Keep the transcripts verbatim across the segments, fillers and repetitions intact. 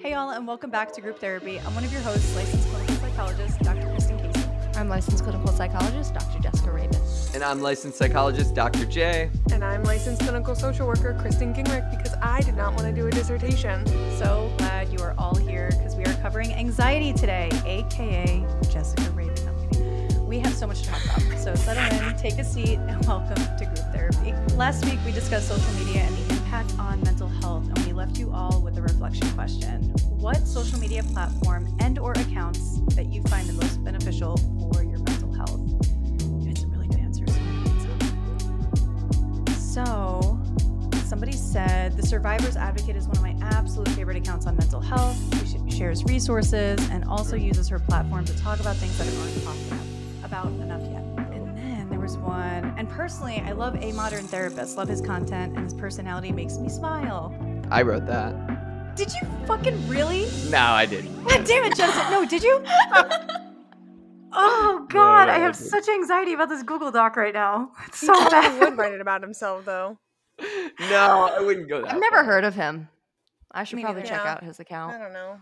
Hey y'all, and welcome back to Group Therapy. I'm one of your hosts, licensed clinical psychologist, Doctor Kristen Casey. I'm licensed clinical psychologist, Doctor Jessica Rabon. And I'm licensed psychologist, Doctor Jay. And I'm licensed clinical social worker, Kristen Gingrich, because I did not want to do a dissertation. So glad you are all here, because we are covering anxiety today, aka Jessica Rabon. We have so much to talk about, so settle in, take a seat, and welcome to Group Therapy. Last week, we discussed social media and the impact on mental health, and we left you all with a reflection question. What social media platform and or accounts that you find the most beneficial for your mental health? You had some really good answers. So, somebody said, the Survivor's Advocate is one of my absolute favorite accounts on mental health. She shares resources and also uses her platform to talk about things that aren't talked about. about enough yet. And then there was one, and personally, I love A Modern Therapist. Love his content, and his personality makes me smile. I wrote that. Did you fucking really? No, I didn't. God damn it, Justin. No, did you? Oh, God. No, I have I such anxiety about this Google Doc right now. It's so bad. He would write it about himself, though. No, I wouldn't go that I've never far. heard of him. I should me probably neither. check yeah. out his account. I don't know.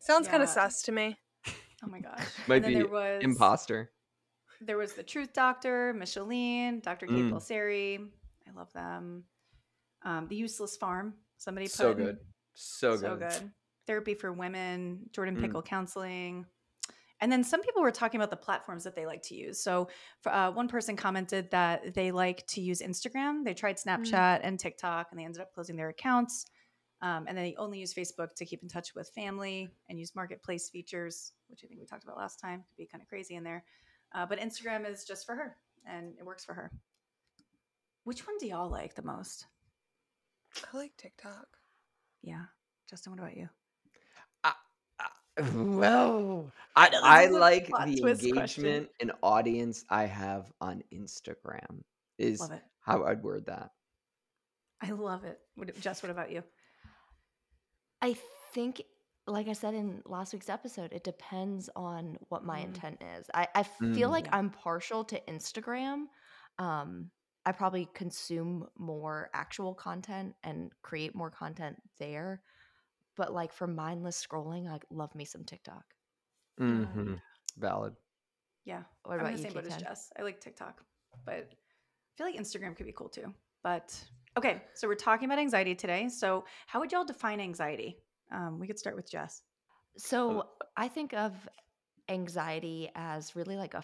Sounds yeah. kind of sus to me. Oh, my gosh. Might be was... imposter. There was the Truth Doctor, Micheline, Doctor Kate mm. Balseri. I love them. Um, the Useless Farm. Somebody put so good, so good, so good. Therapy for Women, Jordan Pickle mm. counseling, and then some people were talking about the platforms that they like to use. So uh, one person commented that they like to use Instagram. They tried Snapchat mm. and TikTok, and they ended up closing their accounts. Um, and then they only use Facebook to keep in touch with family and use marketplace features, which I think we talked about last time. Could be kind of crazy in there. Uh, but Instagram is just for her, and it works for her. Which one do y'all like the most? I like TikTok. Yeah. Justin, what about you? I, I, well, I, I, I like the engagement question. and audience I have on Instagram is how I'd word that. I love it. Jess, what about you? I think like I said in last week's episode, it depends on what my mm. intent is. I, I feel mm. like I'm partial to Instagram. Um, I probably consume more actual content and create more content there. But like for mindless scrolling, I love me some TikTok. Mm-hmm. Valid. Yeah. What about I'm the same boat as Jess. I like TikTok, but I feel like Instagram could be cool too. But okay, so we're talking about anxiety today. So how would y'all define anxiety? Um, we could start with Jess. So I think of anxiety as really like a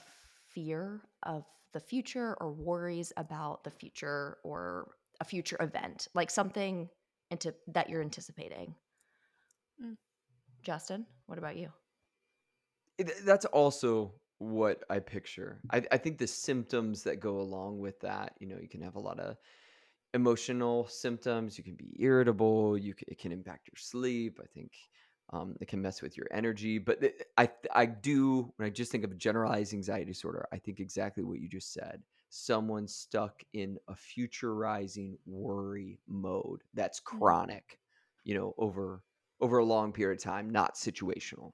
fear of the future or worries about the future or a future event, like something into that you're anticipating. Mm. Justin, what about you? It, that's also what I picture. I, I think the symptoms that go along with that, you know, you can have a lot of emotional symptoms. You can be irritable. You can, it can impact your sleep. I think um, it can mess with your energy. But th- I I do, when I just think of generalized anxiety disorder, I think exactly what you just said. Someone stuck in a futurizing worry mode that's chronic, you know, over over a long period of time, not situational.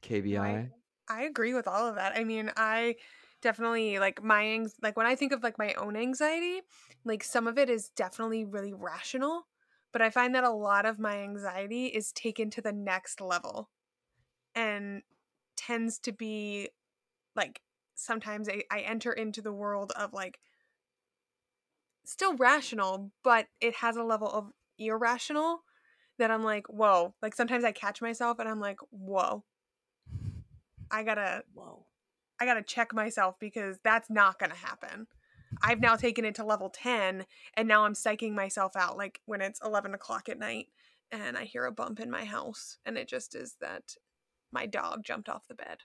K B I? I, I agree with all of that. I mean, I... Definitely, like my like when I think of like my own anxiety, like some of it is definitely really rational, but I find that a lot of my anxiety is taken to the next level, and tends to be like sometimes I, I enter into the world of like still rational, but it has a level of irrational that I'm like, whoa! Like sometimes I catch myself and I'm like, whoa! I gotta whoa. I got to check myself because that's not going to happen. I've now taken it to level ten and now I'm psyching myself out like when it's eleven o'clock at night and I hear a bump in my house and it just is that my dog jumped off the bed.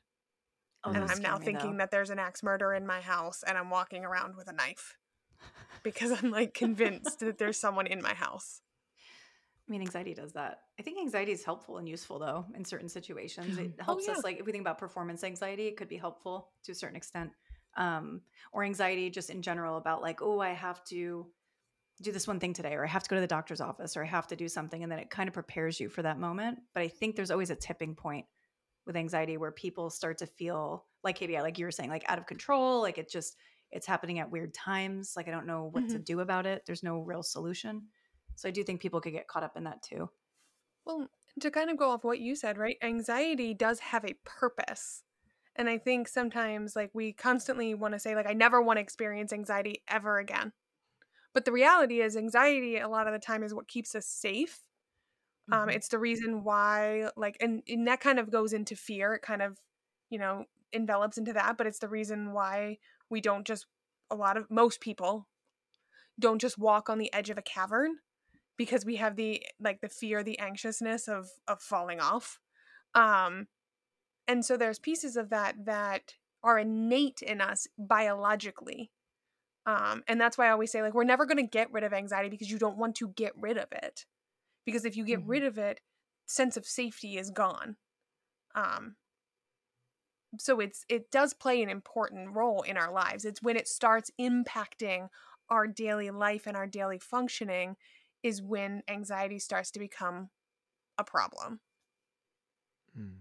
Oh, and I'm now thinking though. that there's an axe murder in my house and I'm walking around with a knife because I'm like convinced that there's someone in my house. I mean, anxiety does that. I think anxiety is helpful and useful, though, in certain situations. It helps oh, yeah. us, like, if we think about performance anxiety, it could be helpful to a certain extent. Um, or anxiety just in general about, like, oh, I have to do this one thing today, or I have to go to the doctor's office, or I have to do something, and then it kind of prepares you for that moment. But I think there's always a tipping point with anxiety where people start to feel, like K B I, like you were saying, like out of control, like it just, it's happening at weird times. Like I don't know what mm-hmm. to do about it. There's no real solution. So I do think people could get caught up in that too. Well, to kind of go off what you said, right? Anxiety does have a purpose. And I think sometimes like we constantly want to say like, I never want to experience anxiety ever again. But the reality is anxiety a lot of the time is what keeps us safe. Um, mm-hmm. It's the reason why like, and, and that kind of goes into fear. It kind of, you know, envelops into that, but it's the reason why we don't just, a lot of, most people don't just walk on the edge of a cavern because we have the, like the fear, the anxiousness of, of falling off. Um, And so there's pieces of that that are innate in us biologically. Um, and that's why I always say, like, we're never going to get rid of anxiety because you don't want to get rid of it. Because if you get mm-hmm. rid of it, sense of safety is gone. Um, so it's it does play an important role in our lives. It's when it starts impacting our daily life and our daily functioning is when anxiety starts to become a problem. Mm.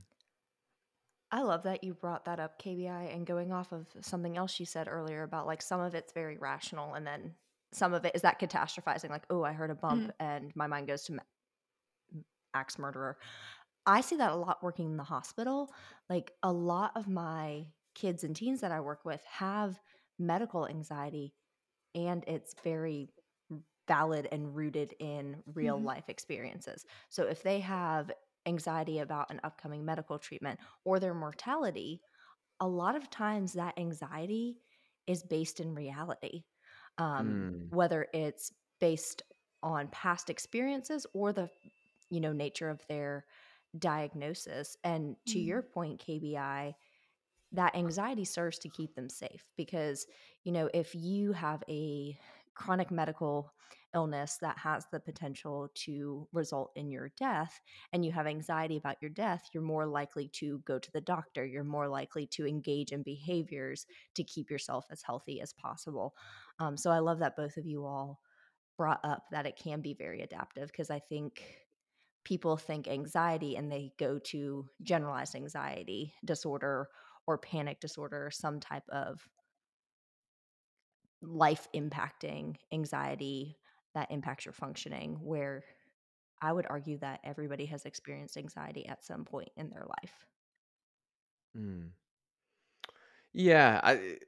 I love that you brought that up, K B I, and going off of something else you said earlier about like some of it's very rational and then some of it is that catastrophizing, like, oh, I heard a bump mm-hmm. and my mind goes to ma- axe murderer. I see that a lot working in the hospital. Like a lot of my kids and teens that I work with have medical anxiety and it's very valid and rooted in real mm-hmm. life experiences. So if they have anxiety about an upcoming medical treatment or their mortality, a lot of times that anxiety is based in reality, um, mm. whether it's based on past experiences or the, you know, nature of their diagnosis. And to mm. your point, K B I, that anxiety serves to keep them safe because, you know, if you have a chronic medical illness that has the potential to result in your death and you have anxiety about your death, you're more likely to go to the doctor. You're more likely to engage in behaviors to keep yourself as healthy as possible. Um, so I love that both of you all brought up that it can be very adaptive because I think people think anxiety and they go to generalized anxiety disorder or panic disorder, some type of life impacting anxiety that impacts your functioning, where I would argue that everybody has experienced anxiety at some point in their life. Mm. Yeah. I,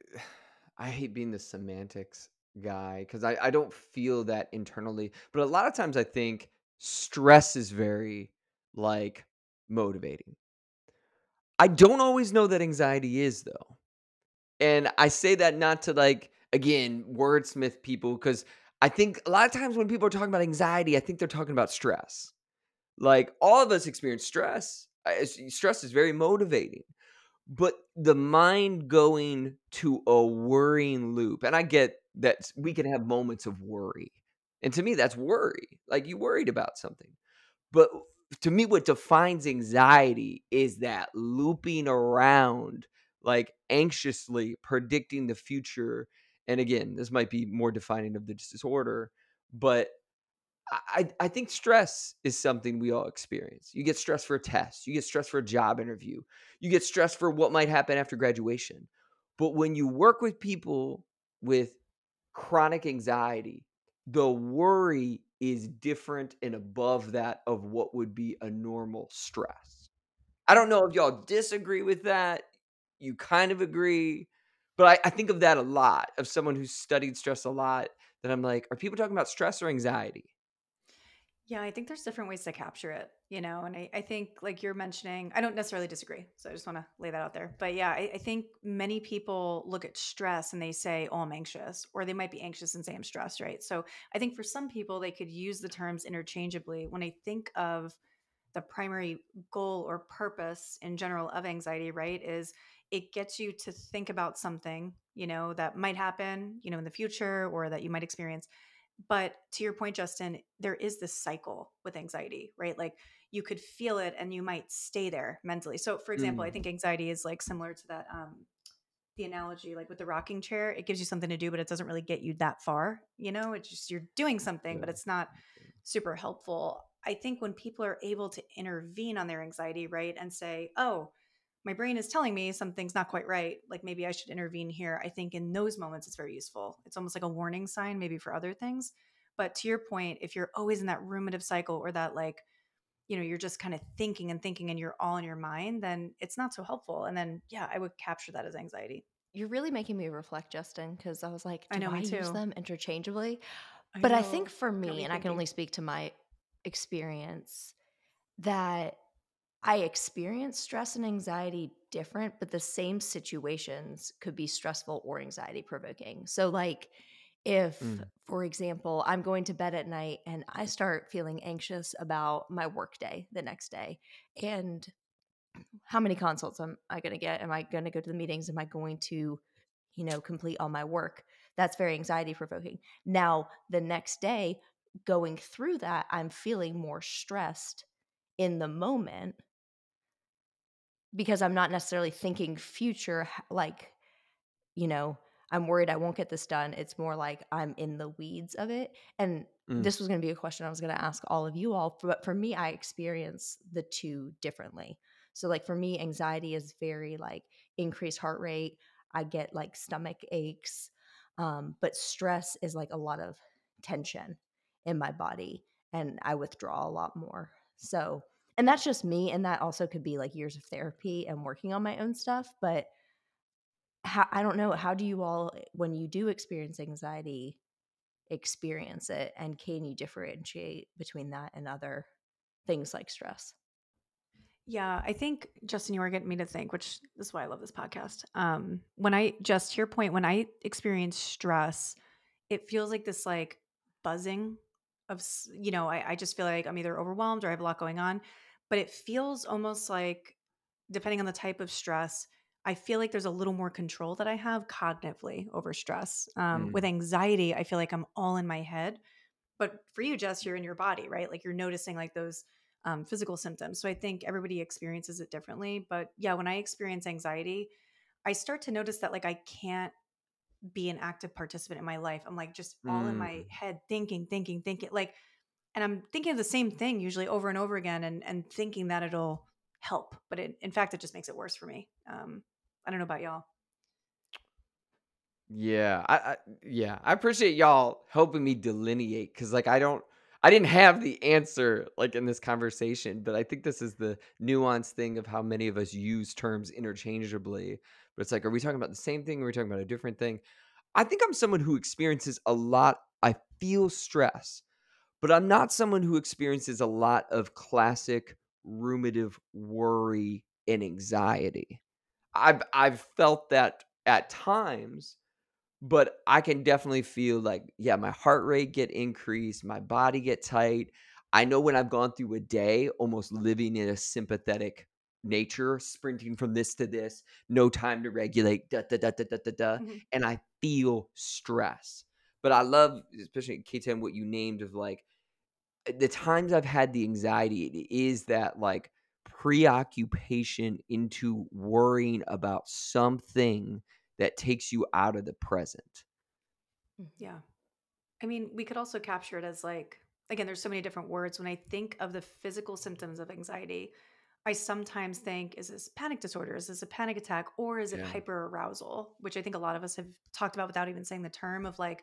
I hate being the semantics guy because I, I don't feel that internally, but a lot of times I think stress is very like motivating. I don't always know that anxiety is though. And I say that not to like, again, wordsmith people, because I think a lot of times when people are talking about anxiety, I think they're talking about stress. Like all of us experience stress. Stress is very motivating, but the mind going to a worrying loop. And I get that we can have moments of worry. And to me, that's worry. Like you worried about something. But to me, what defines anxiety is that looping around, like anxiously predicting the future. And again, this might be more defining of the disorder, but I, I think stress is something we all experience. You get stressed for a test. You get stressed for a job interview. You get stressed for what might happen after graduation. But when you work with people with chronic anxiety, the worry is different and above that of what would be a normal stress. I don't know if y'all disagree with that. You kind of agree. But I, I think of that a lot, of someone who's studied stress a lot, that I'm like, are people talking about stress or anxiety? Yeah, I think there's different ways to capture it, you know, and I, I think like you're mentioning, I don't necessarily disagree. So I just want to lay that out there. But yeah, I, I think many people look at stress and they say, oh, I'm anxious, or they might be anxious and say I'm stressed, right? So I think for some people, they could use the terms interchangeably. When I think of the primary goal or purpose in general of anxiety, right, is it gets you to think about something, you know, that might happen, you know, in the future or that you might experience. But to your point, Justin, there is this cycle with anxiety, right? Like you could feel it and you might stay there mentally. So for example, mm. I think anxiety is like similar to that, um, the analogy, like with the rocking chair, it gives you something to do, but it doesn't really get you that far. You know, it's just, you're doing something, yeah. but it's not super helpful. I think when people are able to intervene on their anxiety, right, and say, oh, my brain is telling me something's not quite right. Like maybe I should intervene here. I think in those moments, it's very useful. It's almost like a warning sign maybe for other things, But to your point, if you're always in that ruminative cycle or that like, you know, you're just kind of thinking and thinking and you're all in your mind, then it's not so helpful. And then, yeah, I would capture that as anxiety. You're really making me reflect, Justin, because I was like, do I, know, I use too. them interchangeably? I but know. I think for me, and thinking. I can only speak to my experience, that I experience stress and anxiety different, but the same situations could be stressful or anxiety provoking. So like if, mm. for example, I'm going to bed at night and I start feeling anxious about my work day the next day and how many consults am I going to get? Am I going to go to the meetings? Am I going to, you know, complete all my work? That's very anxiety provoking. Now, the next day going through that, I'm feeling more stressed in the moment because I'm not necessarily thinking future, like, you know, I'm worried I won't get this done. It's more like I'm in the weeds of it. And mm. this was going to be a question I was going to ask all of you all, but for me, I experience the two differently. So like for me, anxiety is very like increased heart rate. I get like stomach aches, um, but stress is like a lot of tension in my body and I withdraw a lot more. So, and that's just me. And that also could be like years of therapy and working on my own stuff. But how, I don't know, how do you all, when you do experience anxiety, experience it? And can you differentiate between that and other things like stress? Yeah, I think, Justin, you were getting me to think, which is why I love this podcast. Um, when I, just to your point, when I experience stress, it feels like this like buzzing of, you know, I, I just feel like I'm either overwhelmed or I have a lot going on, but it feels almost like, depending on the type of stress, I feel like there's a little more control that I have cognitively over stress. Um, mm. With anxiety, I feel like I'm all in my head, but for you, Jess, you're in your body, right? Like you're noticing like those um, physical symptoms. So I think everybody experiences it differently, but yeah, when I experience anxiety, I start to notice that like, I can't be an active participant in my life. I'm like just all mm. in my head thinking, thinking, thinking like, and I'm thinking of the same thing usually over and over again and and thinking that it'll help. But it, in fact, it just makes it worse for me. Um, I don't know about y'all. Yeah. I, I yeah. I appreciate y'all helping me delineate. Cause like, I don't, I didn't have the answer like in this conversation, but I think this is the nuanced thing of how many of us use terms interchangeably. But it's like, are we talking about the same thing? Or are we talking about a different thing? I think I'm someone who experiences a lot. I feel stress, but I'm not someone who experiences a lot of classic ruminative worry and anxiety. I've I've felt that at times, but I can definitely feel like, yeah, my heart rate get increased, my body get tight. I know when I've gone through a day almost living in a sympathetic nature, sprinting from this to this, no time to regulate, da da da da da da da, mm-hmm. and I feel stress. But I love, especially K ten, what you named of like the times I've had the anxiety, it is that like preoccupation into worrying about something that takes you out of the present. Yeah. I mean, we could also capture it as like, again, there's so many different words. When I think of the physical symptoms of anxiety, I sometimes think, is this panic disorder? Is this a panic attack? Or is it yeah. hyperarousal? Which I think a lot of us have talked about without even saying the term of like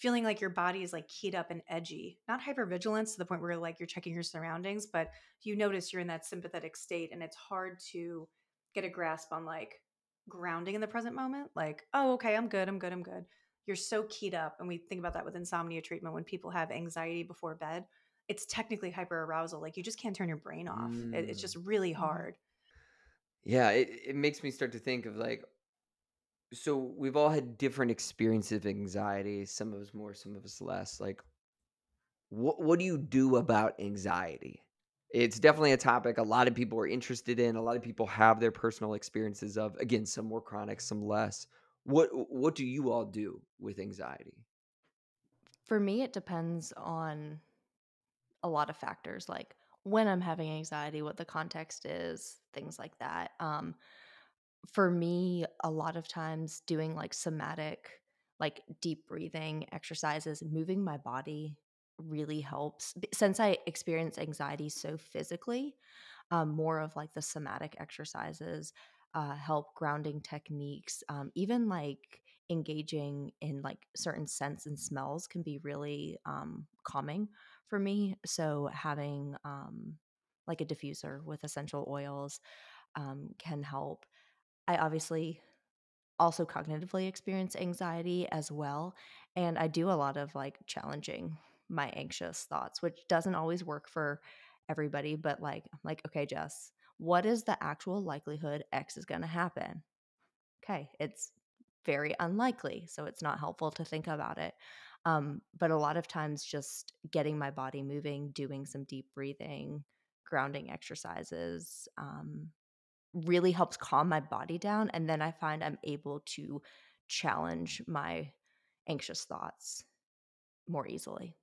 feeling like your body is like keyed up and edgy, not hypervigilance to the point where like you're checking your surroundings, but you notice you're in that sympathetic state and it's hard to get a grasp on like grounding in the present moment. Like, oh, okay, I'm good. I'm good. I'm good. You're so keyed up. And we think about that with insomnia treatment. When people have anxiety before bed, it's technically hyperarousal. Like you just can't turn your brain off. Mm. It, it's just really hard. Yeah. It, it makes me start to think of like, so we've all had different experiences of anxiety. Some of us more, some of us less. Like, what what do you do about anxiety? It's definitely a topic a lot of people are interested in. A lot of people have their personal experiences of, again, some more chronic, some less. What what do you all do with anxiety? For me, it depends on a lot of factors, like when I'm having anxiety, what the context is, things like that. Um, for me, a lot of times doing like somatic, like deep breathing exercises, moving my body really helps. Since I experience anxiety so physically, um, more of like the somatic exercises uh, help, grounding techniques, um, even like engaging in like certain scents and smells can be really um, calming for me. So having um, like a diffuser with essential oils um, can help. I obviously also cognitively experience anxiety as well. And I do a lot of like challenging my anxious thoughts, which doesn't always work for everybody, but like, I'm like, okay, Jess, what is the actual likelihood X is going to happen? Okay. It's very unlikely. So it's not helpful to think about it. Um, but a lot of times just getting my body moving, doing some deep breathing, grounding exercises, um, really helps calm my body down. And then I find I'm able to challenge my anxious thoughts more easily.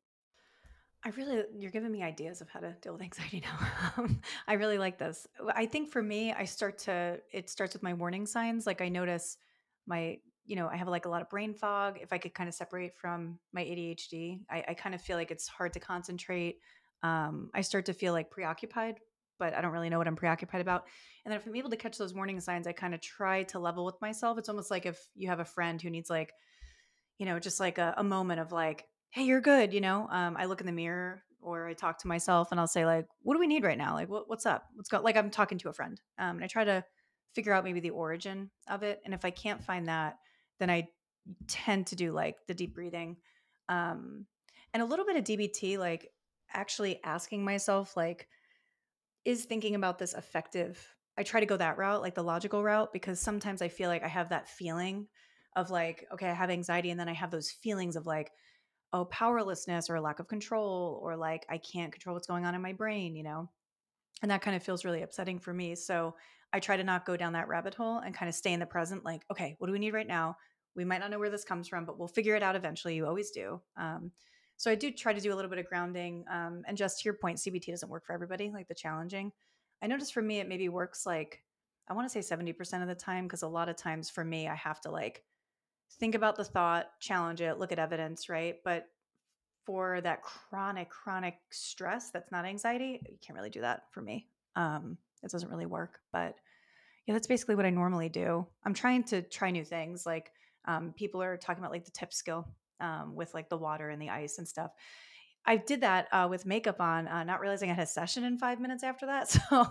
I really, you're giving me ideas of how to deal with anxiety now. I really like this. I think for me, I start to, it starts with my warning signs. Like I notice my, you know, I have like a lot of brain fog. If I could kind of separate from my A D H D, I, I kind of feel like it's hard to concentrate. Um, I start to feel like preoccupied, but I don't really know what I'm preoccupied about. And then if I'm able to catch those warning signs, I kind of try to level with myself. It's almost like if you have a friend who needs like, you know, just like a, a moment of like, hey, you're good. You know, um, I look in the mirror or I talk to myself and I'll say like, what do we need right now? Like, what, what's up? What's going? Like I'm talking to a friend. Um, and I try to figure out maybe the origin of it. And if I can't find that, then I tend to do like the deep breathing. Um, and a little bit of D B T, like actually asking myself, like, is thinking about this effective? I try to go that route, like the logical route, because sometimes I feel like I have that feeling of like, okay, I have anxiety. And then I have those feelings of like, oh, powerlessness or a lack of control, or like, I can't control what's going on in my brain, you know? And that kind of feels really upsetting for me. So I try to not go down that rabbit hole and kind of stay in the present. Like, okay, what do we need right now? We might not know where this comes from, but we'll figure it out eventually. You always do. Um, so I do try to do a little bit of grounding. Um, and just to your point, C B T doesn't work for everybody, like the challenging. I noticed for me, it maybe works like, I want to say seventy percent of the time, because a lot of times for me, I have to like, think about the thought, challenge it, look at evidence, right? But for that chronic, chronic stress that's not anxiety, you can't really do that for me. Um, it doesn't really work. But yeah, that's basically what I normally do. I'm trying to try new things. Like um, people are talking about like the tip skill um, with like the water and the ice and stuff. I did that uh, with makeup on, uh, not realizing I had a session in five minutes after that. So uh,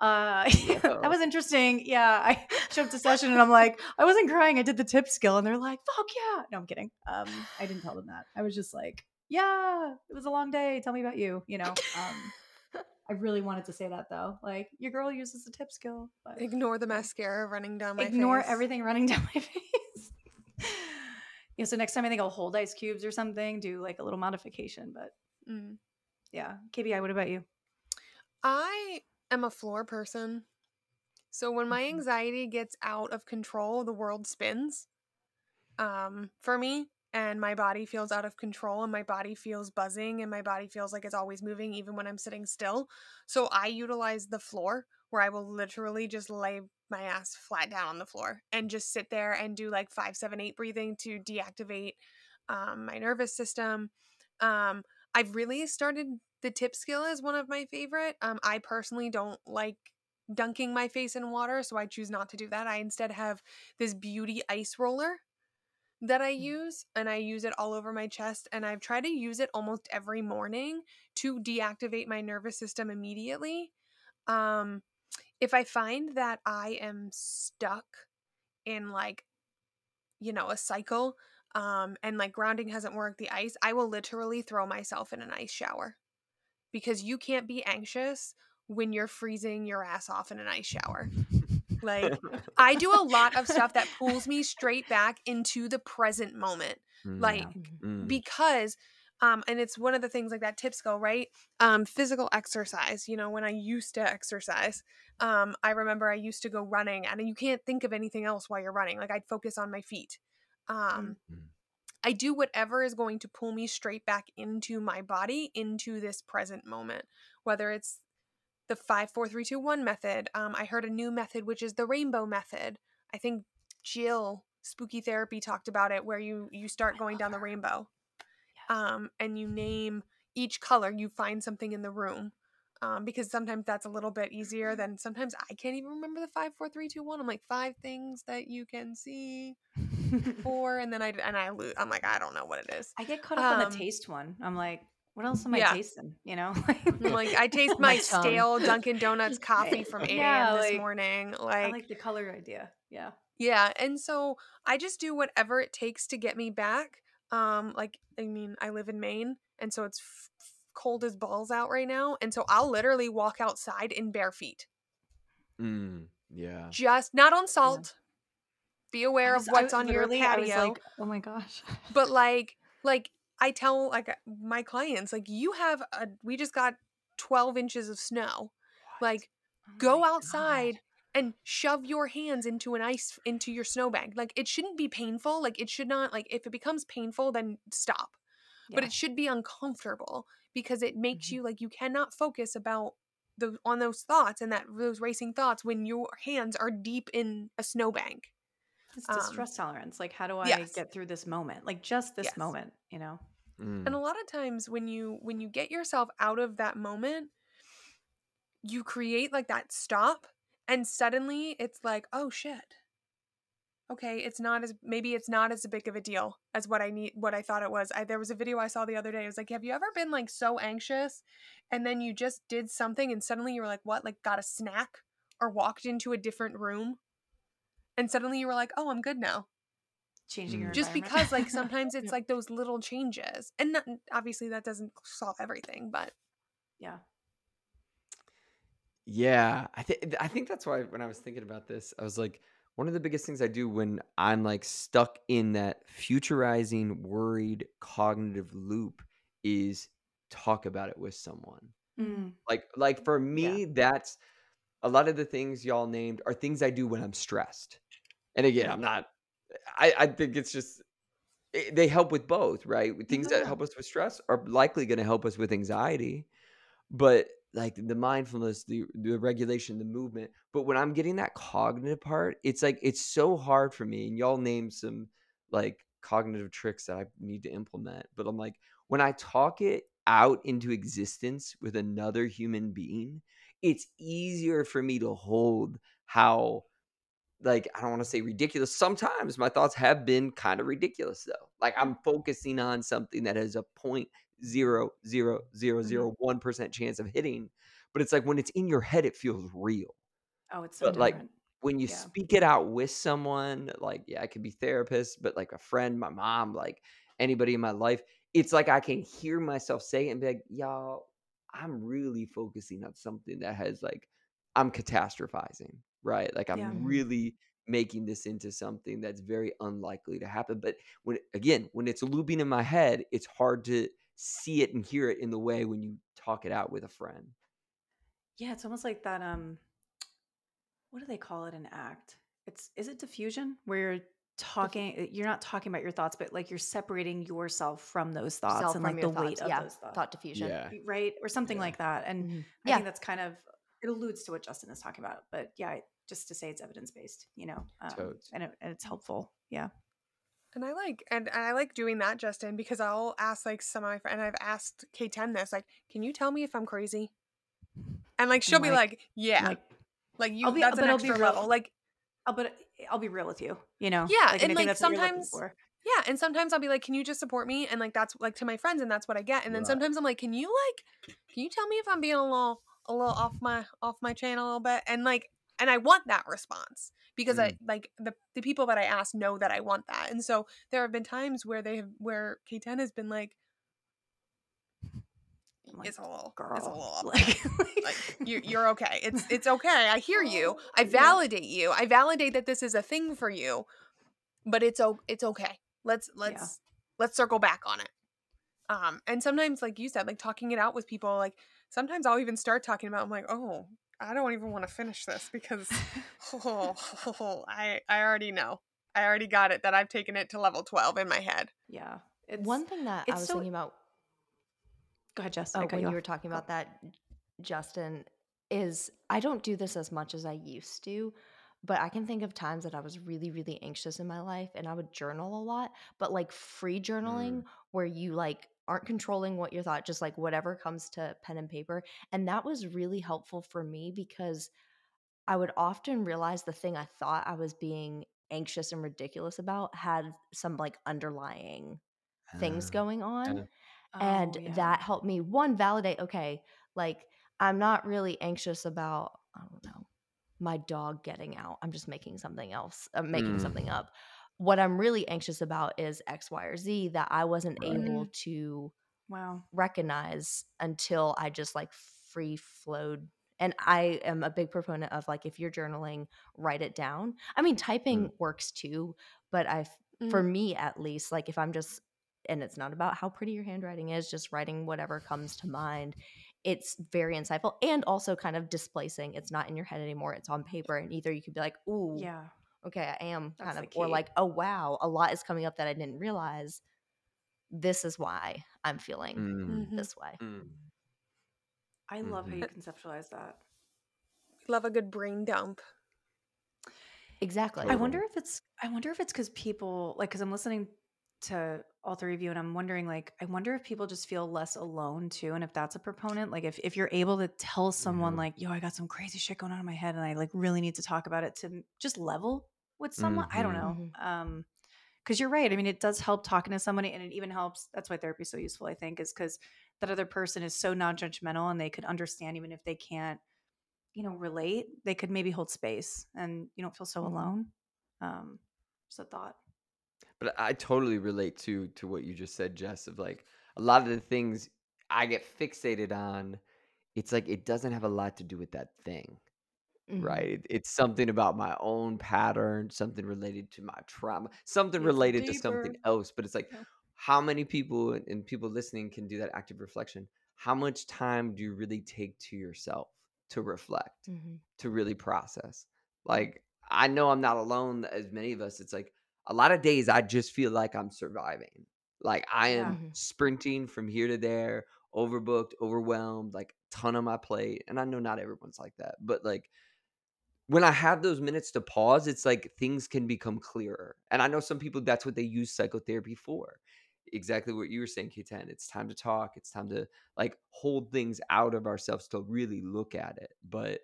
that was interesting. Yeah, I showed up to session and I'm like, I wasn't crying. I did the tip skill. And they're like, fuck yeah. No, I'm kidding. Um, I didn't tell them that. I was just like, yeah, it was a long day. Tell me about you. You know, um, I really wanted to say that though. Like your girl uses the tip skill. But ignore the mascara running down my ignore face. Ignore everything running down my face. Yeah, so next time I think I'll hold ice cubes or something, do like a little modification, but mm. yeah. K B I, what about you? I am a floor person. So when my anxiety gets out of control, the world spins um, for me, and my body feels out of control, and my body feels buzzing, and my body feels like it's always moving even when I'm sitting still. So I utilize the floor, where I will literally just lay my ass flat down on the floor and just sit there and do like five, seven, eight breathing to deactivate um, my nervous system. Um, I've really started the tip skill as one of my favorite. Um, I personally don't like dunking my face in water, so I choose not to do that. I instead have this beauty ice roller that I use, and I use it all over my chest, and I've tried to use it almost every morning to deactivate my nervous system immediately. Um, If I find that I am stuck in like, you know, a cycle um, and like grounding hasn't worked, the ice, I will literally throw myself in an ice shower, because you can't be anxious when you're freezing your ass off in an ice shower. Like I do a lot of stuff that pulls me straight back into the present moment, mm, like mm. because Um, and it's one of the things like that tip skill, right? Um, physical exercise. You know, when I used to exercise, um, I remember I used to go running, and you can't think of anything else while you're running. Like I'd focus on my feet. Um, mm-hmm. I do whatever is going to pull me straight back into my body, into this present moment, whether it's the five, four, three, two, one method. Um, I heard a new method, which is the rainbow method. I think Jill Spooky Therapy talked about it, where you, you start I going down her. the rainbow. Um, and you name each color, you find something in the room, um, because sometimes that's a little bit easier than sometimes I can't even remember the five, four, three, two, one. I'm like five things that you can see. four, and then I and I lose. I'm like, I don't know what it is. I get caught up um, on the taste one. I'm like, what else am I yeah. tasting? You know, like I taste my, my stale Dunkin' Donuts coffee from eight a.m. Yeah, this like, morning. Like, I like the color idea. Yeah. Yeah. And so I just do whatever it takes to get me back. Um, like, I mean, I live in Maine, and so it's f- f- cold as balls out right now. And so I'll literally walk outside in bare feet. Mm, yeah. Just not on salt. Yeah. Be aware was, of what's on your patio. I was like, oh my gosh. But like, like, I tell like my clients, like you have a, we just got twelve inches of snow. What? Like oh go outside God. and shove your hands into an ice, into your snowbank. Like it shouldn't be painful. Like it should not, like if it becomes painful, then stop, yeah. but it should be uncomfortable because it makes mm-hmm. you like, you cannot focus about the, on those thoughts and that those racing thoughts when your hands are deep in a snowbank. It's distress um, tolerance. Like, how do I yes. get through this moment? Like just this yes. moment, you know? Mm. And a lot of times when you, when you get yourself out of that moment, you create like that stop and suddenly it's like, oh shit. Okay. It's not as, maybe it's not as big of a deal as what I need, what I thought it was. I, there was a video I saw the other day. It was like, have you ever been like so anxious and then you just did something and suddenly you were like, what? Like got a snack or walked into a different room? And suddenly you were like, oh, I'm good now. Changing your Just because like sometimes it's yeah. like those little changes. And not, obviously that doesn't solve everything, but yeah. Yeah. I think I think that's why when I was thinking about this, I was like, one of the biggest things I do when I'm like stuck in that futurizing, worried, cognitive loop is talk about it with someone. Mm. Like, like for me, yeah. that's a lot of the things y'all named are things I do when I'm stressed. And again, I'm not, I, I think it's just, it, they help with both, right? Things yeah. that help us with stress are likely going to help us with anxiety, but like the mindfulness, the, the regulation, the movement. But when I'm getting that cognitive part, it's like, it's so hard for me. And y'all named some like cognitive tricks that I need to implement. But I'm like, when I talk it out into existence with another human being, it's easier for me to hold how, like, I don't want to say ridiculous. Sometimes my thoughts have been kind of ridiculous, though. Like, I'm focusing on something that has a zero point zero zero zero zero one percent chance of hitting. But it's like when it's in your head, it feels real. Oh, it's so but different. Like, when you yeah. speak it out with someone, like, yeah, I could be therapist, but like a friend, my mom, like anybody in my life, it's like I can hear myself say it and be like, y'all, I'm really focusing on something that has like, I'm catastrophizing, right? Like I'm yeah. really making this into something that's very unlikely to happen. But when, again, when it's looping in my head, it's hard to see it and hear it in the way when you talk it out with a friend. Yeah. It's almost like that. Um, what do they call it? An act. It's, is it diffusion where you're talking, you're not talking about your thoughts, but like you're separating yourself from those thoughts Self and like the thoughts. weight of yeah. those thoughts. Thought diffusion. Yeah. Right. Or something yeah. like that. And mm-hmm. I yeah. think that's kind of, it alludes to what Justin is talking about, but yeah, just to say it's evidence-based, you know, um, and, it, and it's helpful. Yeah. And I like, and, and I like doing that, Justin, because I'll ask like some of my friends, and I've asked K ten this, like, can you tell me if I'm crazy? And like, she'll and be like, like yeah, like, like you, be, that's an extra level. Like, I'll, but I'll be real with you, you know? Yeah. Like, and like that's sometimes, yeah. And sometimes I'll be like, can you just support me? And like, that's like to my friends and that's what I get. And then right. sometimes I'm like, can you like, can you tell me if I'm being a little, a little off my, off my chain a little bit? And like, and I want that response because mm. I like the, the people that I ask know that I want that. And so there have been times where they have, where K ten has been like, Like, it's a little girl. It's a little like, like you, you're okay. It's it's okay. I hear you. I validate you. I validate that this is a thing for you. But it's it's okay. Let's let's yeah. let's circle back on it. Um, and sometimes, like you said, like talking it out with people. Like sometimes I'll even start talking about. I'm like, oh, I don't even want to finish this because oh, oh, I I already know. I already got it that I've taken it to level twelve in my head. Yeah. It's, One thing that I was so, thinking about. Go ahead, Justin. Oh, when you, you were talking about that, Justin, is I don't do this as much as I used to, but I can think of times that I was really, really anxious in my life and I would journal a lot, but like free journaling mm. where you like aren't controlling what you thought, just like whatever comes to pen and paper. And that was really helpful for me because I would often realize the thing I thought I was being anxious and ridiculous about had some like underlying uh, things going on. Uh, and oh, yeah. that helped me, one, validate, okay, like I'm not really anxious about, I don't know, my dog getting out. I'm just making something else, I'm making mm. something up. What I'm really anxious about is X, Y, or Z that I wasn't right. able to wow. recognize until I just like free flowed. And I am a big proponent of like, if you're journaling, write it down. I mean, typing mm. works too, but I, mm. for me at least, like if I'm just, and it's not about how pretty your handwriting is, just writing whatever comes to mind. It's very insightful and also kind of displacing. It's not in your head anymore. It's on paper. And either you could be like, ooh, yeah, okay, I am That's kind of, or like, oh, wow, a lot is coming up that I didn't realize. This is why I'm feeling mm-hmm. this way. Mm. I love mm-hmm. how you conceptualize that. Love a good brain dump. Exactly. I wonder if it's, I wonder if it's because people, like, because I'm listening to all three of you and I'm wondering, like, I wonder if people just feel less alone too. And if that's a proponent, like if, if you're able to tell someone mm-hmm. like, yo, I got some crazy shit going on in my head and I like really need to talk about it to just level with someone. Mm-hmm. I don't know. Mm-hmm. Um, Because you're right. I mean, it does help talking to somebody, and it even helps. That's why therapy is so useful, I think, is because that other person is so non-judgmental and they could understand even if they can't, you know, relate. They could maybe hold space and you don't feel so alone. Um, just a thought. But I totally relate to to what you just said, Jess, of like a lot of the things I get fixated on, it's like it doesn't have a lot to do with that thing. Mm-hmm. Right. It's something about my own pattern, something related to my trauma, something it's related deeper. to something else. But it's like, yeah. how many people and people listening can do that active reflection? How much time do you really take to yourself to reflect, mm-hmm. to really process? Like, I know I'm not alone. As many of us, it's like a lot of days I just feel like I'm surviving. Like I am yeah. sprinting from here to there, overbooked, overwhelmed, like ton on my plate. And I know not everyone's like that, but like, when I have those minutes to pause, it's like things can become clearer. And I know some people, that's what they use psychotherapy for. Exactly what you were saying, K ten. It's time to talk. It's time to like hold things out of ourselves to really look at it. But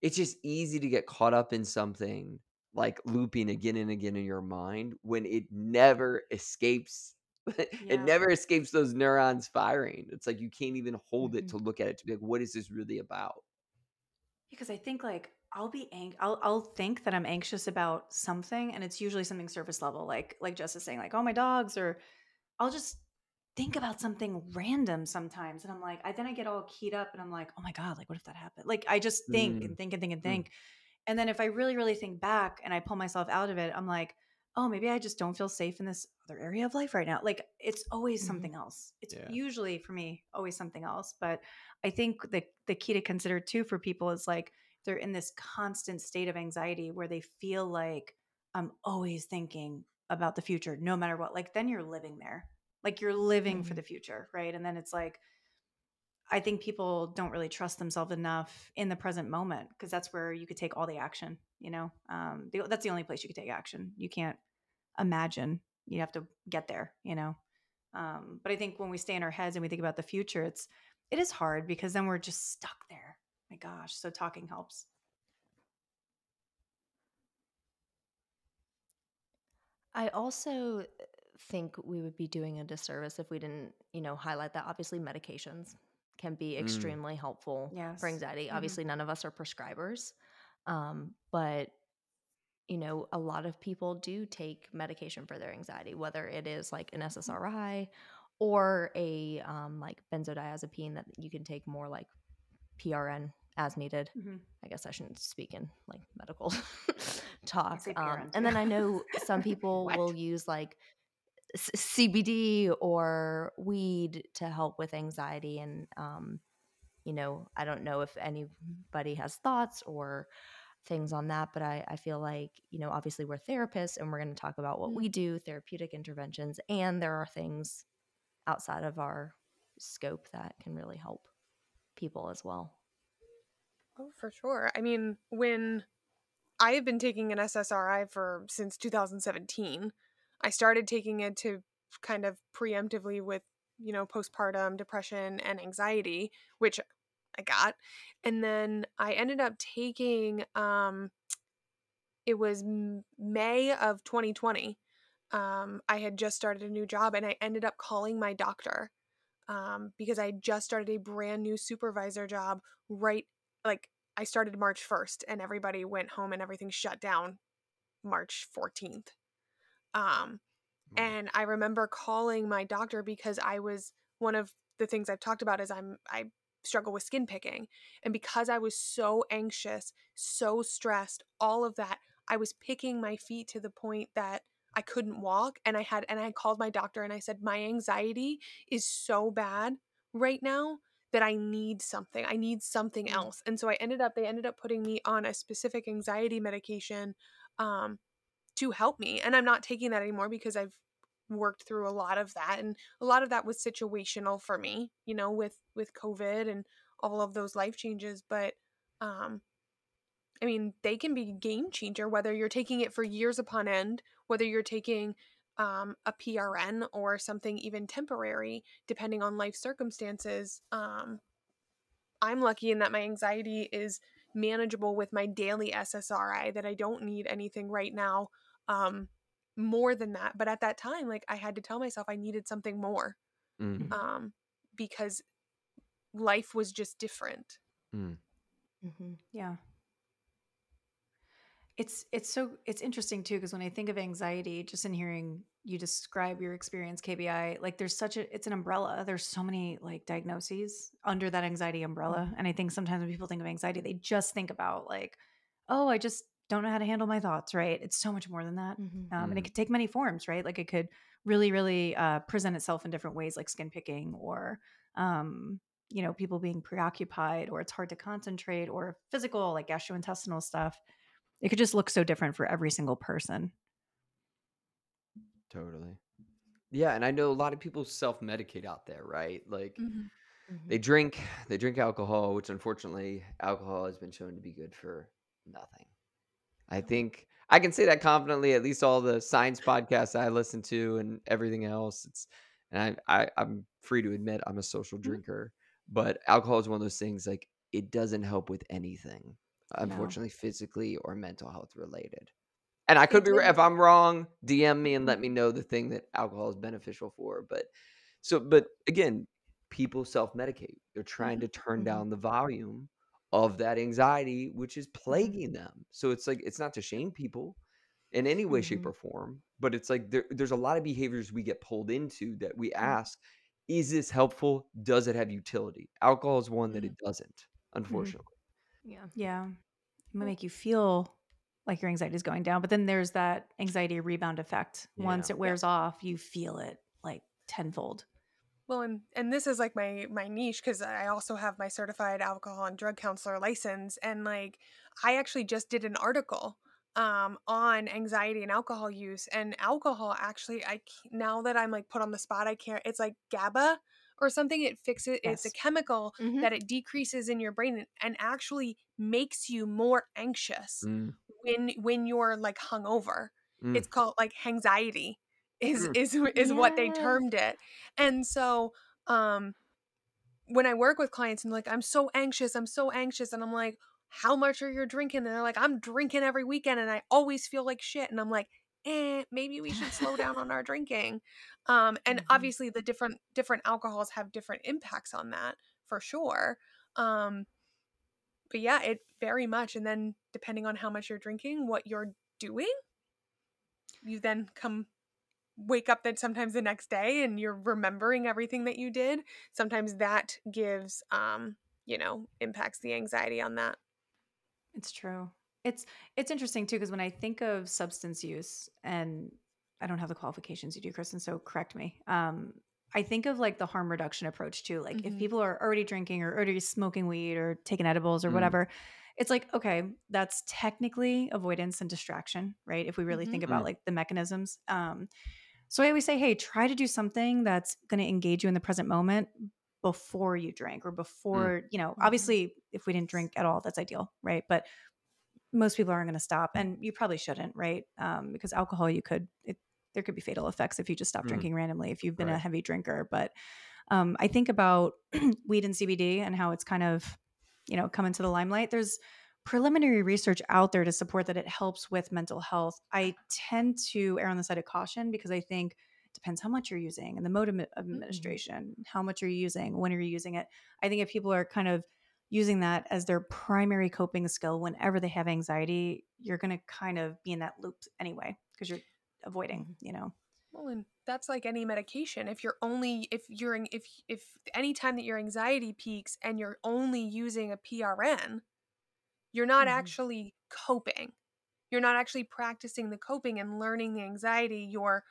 it's just easy to get caught up in something like looping again and again in your mind when it never escapes. Yeah. It never escapes those neurons firing. It's like you can't even hold mm-hmm. it to look at it, to be like, what is this really about? Because I think like, I'll be ang- I'll I'll think that I'm anxious about something, and it's usually something surface level, like like Jess is saying, like, oh, my dogs, or I'll just think about something random sometimes, and I'm like, I then I get all keyed up, and I'm like, oh my god, like what if that happened? Like I just think mm. and think and think and think, mm. and then if I really really think back and I pull myself out of it, I'm like, oh, maybe I just don't feel safe in this other area of life right now. Like it's always mm-hmm. something else. It's yeah. usually for me always something else. But I think the the key to consider too for people is like, they're in this constant state of anxiety where they feel like I'm always thinking about the future, no matter what, like then you're living there, like you're living mm-hmm. for the future. Right. And then it's like, I think people don't really trust themselves enough in the present moment. Cause that's where you could take all the action, you know, um, the, that's the only place you could take action. You can't imagine, you have to get there, you know? Um, but I think when we stay in our heads and we think about the future, it's, it is hard because then we're just stuck there. My gosh, so talking helps. I also think we would be doing a disservice if we didn't, you know, highlight that. Obviously, medications can be extremely mm. helpful yes. for anxiety. Mm-hmm. Obviously, none of us are prescribers, um, but you know, a lot of people do take medication for their anxiety, whether it is like an S S R I or a um, like benzodiazepine that you can take more like P R N. As needed. Mm-hmm. I guess I shouldn't speak in like medical talk. Um, and then I know some people will use like c- CBD or weed to help with anxiety. And, um, you know, I don't know if anybody has thoughts or things on that, but I, I feel like, you know, obviously we're therapists and we're going to talk about what mm-hmm. we do, therapeutic interventions, and there are things outside of our scope that can really help people as well. Oh, for sure. I mean, when I have been taking an S S R I for since two thousand seventeen, I started taking it to kind of preemptively with, you know, postpartum depression and anxiety, which I got. And then I ended up taking um, it was May of twenty twenty. Um, I had just started a new job and I ended up calling my doctor um, because I had just started a brand new supervisor job. Right. Like I started March first and everybody went home and everything shut down March fourteenth. Um, and I remember calling my doctor because I was one of the things I've talked about is I'm, I struggle with skin picking. And because I was so anxious, so stressed, all of that, I was picking my feet to the point that I couldn't walk. And I had, and I called my doctor and I said, my anxiety is so bad right now that I need something. I need something else. And so I ended up, they ended up putting me on a specific anxiety medication um, to help me. And I'm not taking that anymore because I've worked through a lot of that. And a lot of that was situational for me, you know, with, with COVID and all of those life changes. But, um, I mean, they can be game changer, whether you're taking it for years upon end, whether you're taking um, a P R N or something even temporary, depending on life circumstances. Um, I'm lucky in that my anxiety is manageable with my daily S S R I, that I don't need anything right now um, more than that. But at that time, like I had to tell myself I needed something more mm. um, because life was just different. Mm. Mm-hmm. Yeah. It's it's so it's interesting too, because when I think of anxiety, just in hearing you describe your experience, K B I, like there's such a it's an umbrella. There's so many like diagnoses under that anxiety umbrella. And I think sometimes when people think of anxiety, they just think about like, oh, I just don't know how to handle my thoughts, right? It's so much more than that. Mm-hmm. Um, and it could take many forms, right? Like it could really, really uh, present itself in different ways, like skin picking or um, you know, people being preoccupied, or it's hard to concentrate, or physical, like gastrointestinal stuff. It could just look so different for every single person. Totally. Yeah. And I know a lot of people self-medicate out there, right? Like mm-hmm. Mm-hmm. they drink, they drink alcohol, which unfortunately alcohol has been shown to be good for nothing. I think I can say that confidently, at least all the science podcasts I listen to and everything else. It's, and I, I, I'm free to admit I'm a social drinker, but alcohol is one of those things like it doesn't help with anything. Unfortunately, no. Physically or mental health related. And I could be, if I'm wrong, D M me and let me know the thing that alcohol is beneficial for. But so, but again, people self-medicate. They're trying to turn down the volume of that anxiety, which is plaguing them. So it's like, it's not to shame people in any way, mm-hmm. shape or form, but it's like, there, there's a lot of behaviors we get pulled into that we ask, is this helpful? Does it have utility? Alcohol is one that it doesn't, unfortunately. Mm-hmm. Yeah. Yeah. It might make you feel like your anxiety is going down, but then there's that anxiety rebound effect. Yeah. Once it wears yeah. off, you feel it like tenfold. Well, and, and this is like my, my niche, because I also have my certified alcohol and drug counselor license. And like, I actually just did an article um, on anxiety and alcohol use, and alcohol actually, I, now that I'm like put on the spot, I can't, it's like GABA or something. It fixes, yes. It's a chemical mm-hmm. that it decreases in your brain and, and actually makes you more anxious mm. when when you're like hungover. Mm. It's called like anxiety is mm. is is yeah. what they termed it. And so um when I work with clients and like, I'm so anxious, I'm so anxious, and I'm like, how much are you drinking? And they're like, I'm drinking every weekend and I always feel like shit. And I'm like, eh, maybe we should slow down on our drinking. Um, and mm-hmm. obviously the different, different alcohols have different impacts on that for sure. Um, but yeah, it very much. And then depending on how much you're drinking, what you're doing, you then come wake up that sometimes the next day and you're remembering everything that you did. Sometimes that gives, um, you know, impacts the anxiety on that. It's true. It's it's interesting too, because when I think of substance use, and I don't have the qualifications you do, Kristen, so correct me. Um, I think of like the harm reduction approach too. Like mm-hmm. if people are already drinking or already smoking weed or taking edibles or mm. whatever, it's like, okay, that's technically avoidance and distraction, right? If we really mm-hmm. think about like the mechanisms. Um, so I always say, hey, try to do something that's going to engage you in the present moment before you drink or before, mm. you know, obviously if we didn't drink at all, that's ideal, right? But most people aren't going to stop, and you probably shouldn't, right? Um, because alcohol, you could, it, there could be fatal effects if you just stop mm. drinking randomly, if you've been right. a heavy drinker. But um, I think about weed and C B D and how it's kind of, you know, come into the limelight. There's preliminary research out there to support that it helps with mental health. I tend to err on the side of caution because I think it depends how much you're using and the mode of administration, mm-hmm. how much are you using, when are you using it. I think if people are kind of using that as their primary coping skill whenever they have anxiety, you're going to kind of be in that loop anyway because you're avoiding, you know. Well, and that's like any medication. If you're only, if you're, if, if any time that your anxiety peaks and you're only using a P R N, you're not mm-hmm. actually coping. You're not actually practicing the coping and learning the anxiety. You're,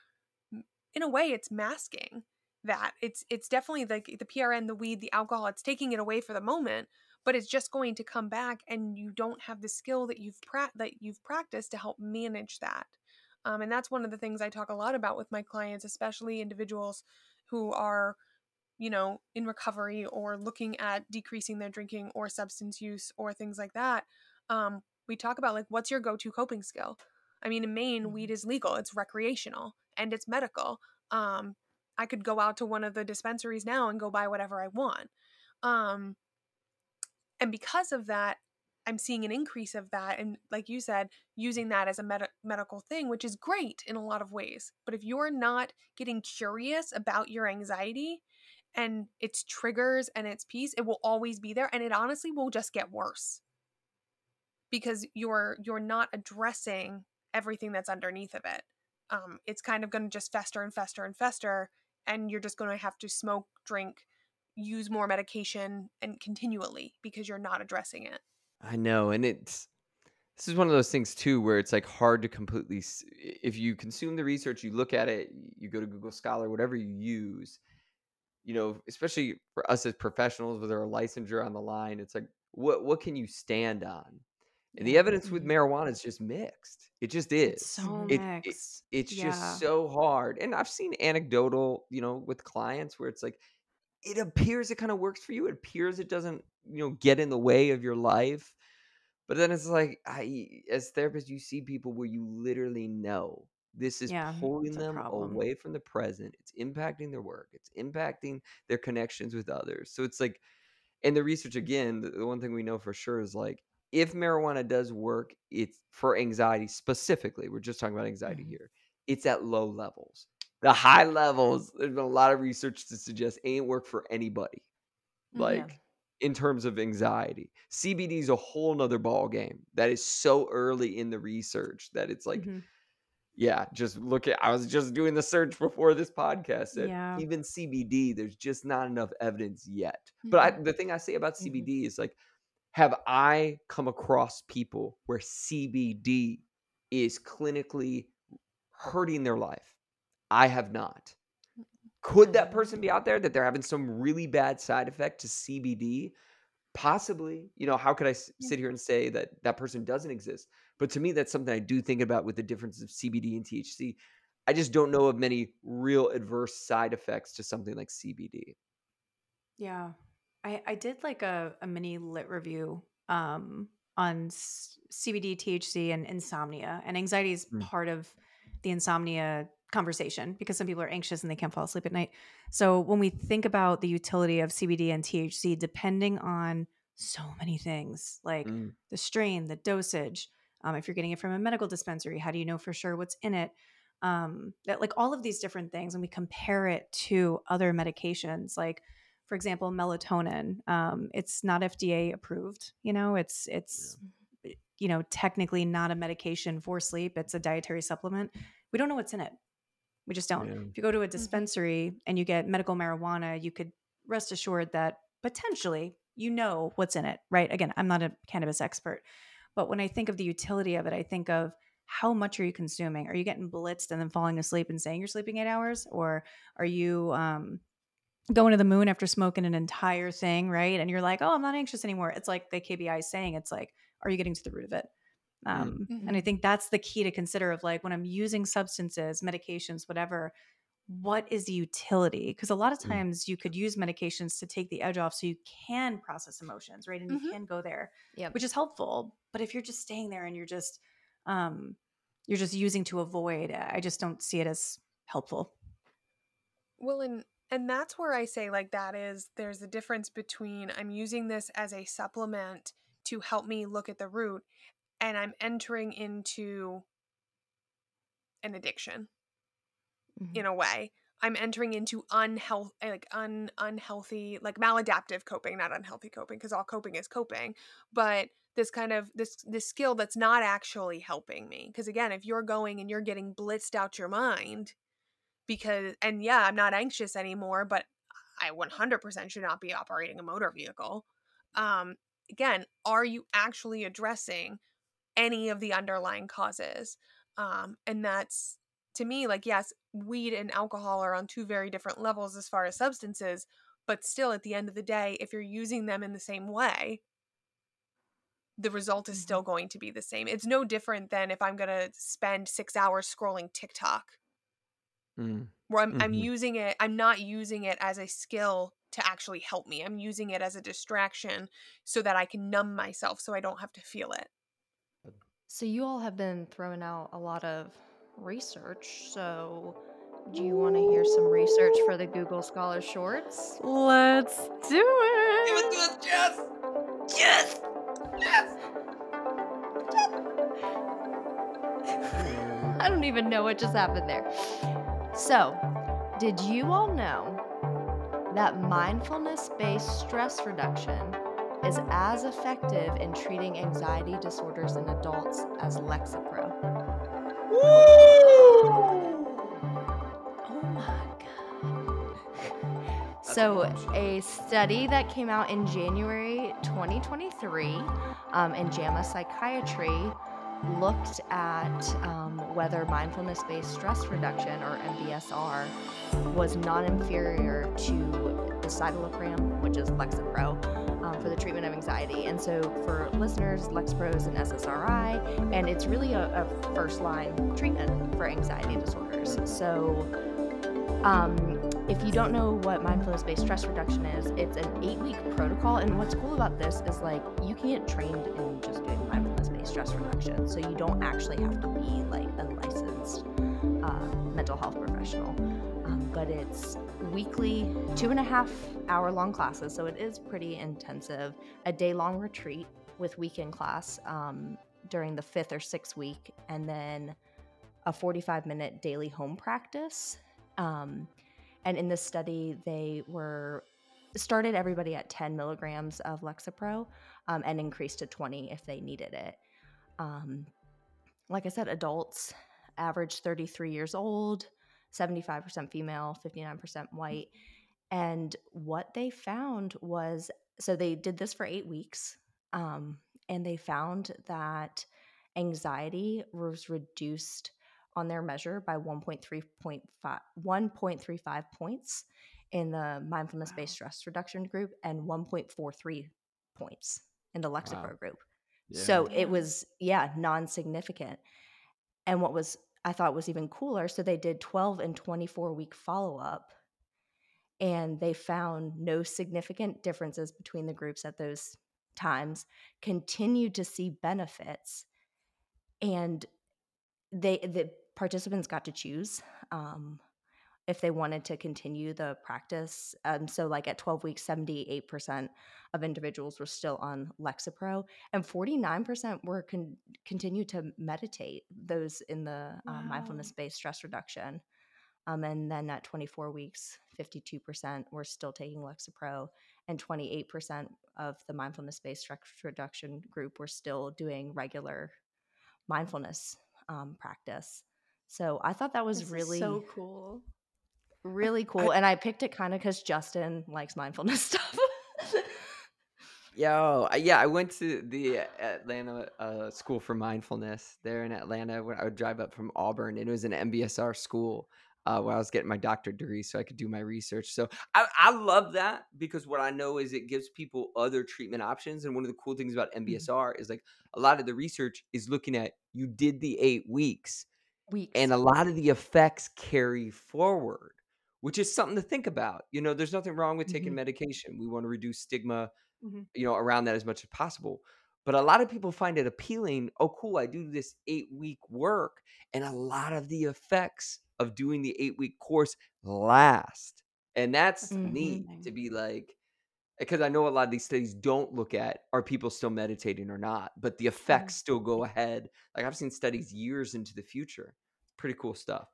in a way, it's masking that. It's, it's definitely like the P R N, the weed, the alcohol, it's taking it away for the moment, but it's just going to come back and you don't have the skill that you've, pra- that you've practiced to help manage that. Um, and that's one of the things I talk a lot about with my clients, especially individuals who are, you know, in recovery or looking at decreasing their drinking or substance use or things like that. Um, we talk about like, what's your go-to coping skill? I mean, in Maine, weed is legal, it's recreational, and it's medical. Um, I could go out to one of the dispensaries now and go buy whatever I want. Um, and because of that, I'm seeing an increase of that. And like you said, using that as a med- medical thing, which is great in a lot of ways. But if you're not getting curious about your anxiety and its triggers and its peace, it will always be there. And it honestly will just get worse because you're, you're not addressing everything that's underneath of it. Um, it's kind of going to just fester and fester and fester. And you're just going to have to smoke, drink, use more medication and continually because you're not addressing it. I know. And it's, this is one of those things too, where it's like hard to completely, if you consume the research, you look at it, you go to Google Scholar, whatever you use, you know, especially for us as professionals, with our licensure on the line, it's like, what, what can you stand on? And the evidence with marijuana is just mixed. It just is. It's so it, mixed. It, it's yeah. just so hard. And I've seen anecdotal, you know, with clients where it's like, it appears it kind of works for you. It appears it doesn't, you know, get in the way of your life. But then it's like, I, as therapists, you see people where you literally know this is yeah, pulling them problem. away from the present. It's impacting their work. It's impacting their connections with others. So it's like, and the research, again, the, the one thing we know for sure is like, if marijuana does work, it's for anxiety specifically. We're just talking about anxiety mm-hmm. here. It's at low levels. The high levels, there's been a lot of research to suggest ain't work for anybody. Like yeah. in terms of anxiety, C B D is a whole nother ball game that is so early in the research that it's like, mm-hmm. yeah, just look at, I was just doing the search before this podcast and yeah. even C B D, there's just not enough evidence yet. Mm-hmm. But I, the thing I say about mm-hmm. C B D is like, have I come across people where C B D is clinically hurting their life? I have not. Could that person be out there that they're having some really bad side effect to C B D? Possibly. You know, how could I s- sit here and say that that person doesn't exist? But to me, that's something I do think about with the difference of C B D and T H C. I just don't know of many real adverse side effects to something like C B D. Yeah. I, I did like a, a mini lit review um, on s- C B D, T H C, and insomnia. And anxiety is mm. part of the insomnia conversation because some people are anxious and they can't fall asleep at night. So when we think about the utility of C B D and T H C, depending on so many things like mm. the strain, the dosage, um, if you're getting it from a medical dispensary, how do you know for sure what's in it? Um, that like all of these different things, and we compare it to other medications, like for example, melatonin. Um, it's not F D A approved. You know, it's it's yeah. you know technically not a medication for sleep. It's a dietary supplement. We don't know what's in it. We just don't. Yeah. If you go to a dispensary and you get medical marijuana, you could rest assured that potentially you know what's in it, right? Again, I'm not a cannabis expert, but when I think of the utility of it, I think of how much are you consuming? Are you getting blitzed and then falling asleep and saying you're sleeping eight hours? Or are you um, going to the moon after smoking an entire thing, right? And you're like, oh, I'm not anxious anymore. It's like the K B I saying, it's like, are you getting to the root of it? Um, mm-hmm. And I think that's the key to consider of like when I'm using substances, medications, whatever, what is the utility? Because a lot of times you could use medications to take the edge off so you can process emotions, right? And mm-hmm. you can go there, yep. which is helpful. But if you're just staying there and you're just, um, you're just using to avoid, I just don't see it as helpful. Well, and, and that's where I say like that is, there's a difference between I'm using this as a supplement to help me look at the root, and I'm entering into an addiction. Mm-hmm. In a way, I'm entering into unhealth, like un unhealthy, like maladaptive coping, not unhealthy coping, because all coping is coping, but this kind of this this skill that's not actually helping me. Because again, if you're going and you're getting blitzed out your mind, because and yeah, I'm not anxious anymore, but I one hundred percent should not be operating a motor vehicle. Um, again, are you actually addressing any of the underlying causes? Um, and that's, to me, like, yes, weed and alcohol are on two very different levels as far as substances, but still at the end of the day, if you're using them in the same way, the result is still going to be the same. It's no different than if I'm going to spend six hours scrolling TikTok, mm. where I'm, mm-hmm. I'm using it, I'm not using it as a skill to actually help me. I'm using it as a distraction so that I can numb myself so I don't have to feel it. So you all have been throwing out a lot of research. So do you want to hear some research for the Google Scholar Shorts? Let's do it. Give it to us, Jess. Yes. Yes. I don't even know what just happened there. So, did you all know that mindfulness-based stress reduction is as effective in treating anxiety disorders in adults as Lexapro? Woo! Oh my God. So a study that came out in January twenty twenty-three um, in JAMA Psychiatry looked at um, whether mindfulness-based stress reduction, or M B S R, was non-inferior to escitalopram, which is Lexapro, um, for the treatment of anxiety. And so for listeners, Lexapro is an S S R I, and it's really a, a first-line treatment for anxiety disorders. So um, if you don't know what mindfulness-based stress reduction is, it's an eight-week protocol. And what's cool about this is, like, you can get trained in just doing mindfulness-based stress reduction. So you don't actually have to be, like, a licensed uh, mental health professional. Um, but it's weekly, two and a half hour long classes. So it is pretty intensive. A day long retreat with weekend class um, during the fifth or sixth week. And then a forty-five minute daily home practice. Um, And in this study, they were started everybody at ten milligrams of Lexapro um, and increased to twenty if they needed it. Um, like I said, adults, average thirty-three years old, seventy-five percent female, fifty-nine percent white. And what they found was, so they did this for eight weeks, um, and they found that anxiety was reduced on their measure by one point three five points in the mindfulness-based wow. stress reduction group and one point four three points in the Lexapro wow. group. Yeah. So it was, yeah, non-significant. And what was I thought was even cooler, so they did twelve and twenty-four week follow-up, and they found no significant differences between the groups at those times, continued to see benefits, and They the participants got to choose um, if they wanted to continue the practice. Um, so like at twelve weeks, seventy-eight percent of individuals were still on Lexapro, and forty-nine percent were con- continued to meditate, those in the wow. uh, mindfulness-based stress reduction. Um, and then at twenty-four weeks, fifty-two percent were still taking Lexapro, and twenty-eight percent of the mindfulness-based stress reduction group were still doing regular mindfulness Um, practice. So I thought that was this really so cool, really cool. I, and I picked it kind of because Justin likes mindfulness stuff. Yo, yeah, I went to the Atlanta uh, School for Mindfulness there in Atlanta when I would drive up from Auburn, and it was an M B S R school uh, where I was getting my doctorate degree so I could do my research. So I, I love that, because what I know is it gives people other treatment options. And one of the cool things about M B S R mm-hmm. is, like, a lot of the research is looking at you did the eight weeks, weeks, and a lot of the effects carry forward, which is something to think about. You know, there's nothing wrong with taking mm-hmm. medication. We want to reduce stigma, mm-hmm. you know, around that as much as possible. But a lot of people find it appealing. Oh, cool. I do this eight week work, and a lot of the effects of doing the eight week course last. And that's mm-hmm. neat to be like, because I know a lot of these studies don't look at, are people still meditating or not, but the effects still go ahead. Like I've seen studies years into the future. Pretty cool stuff.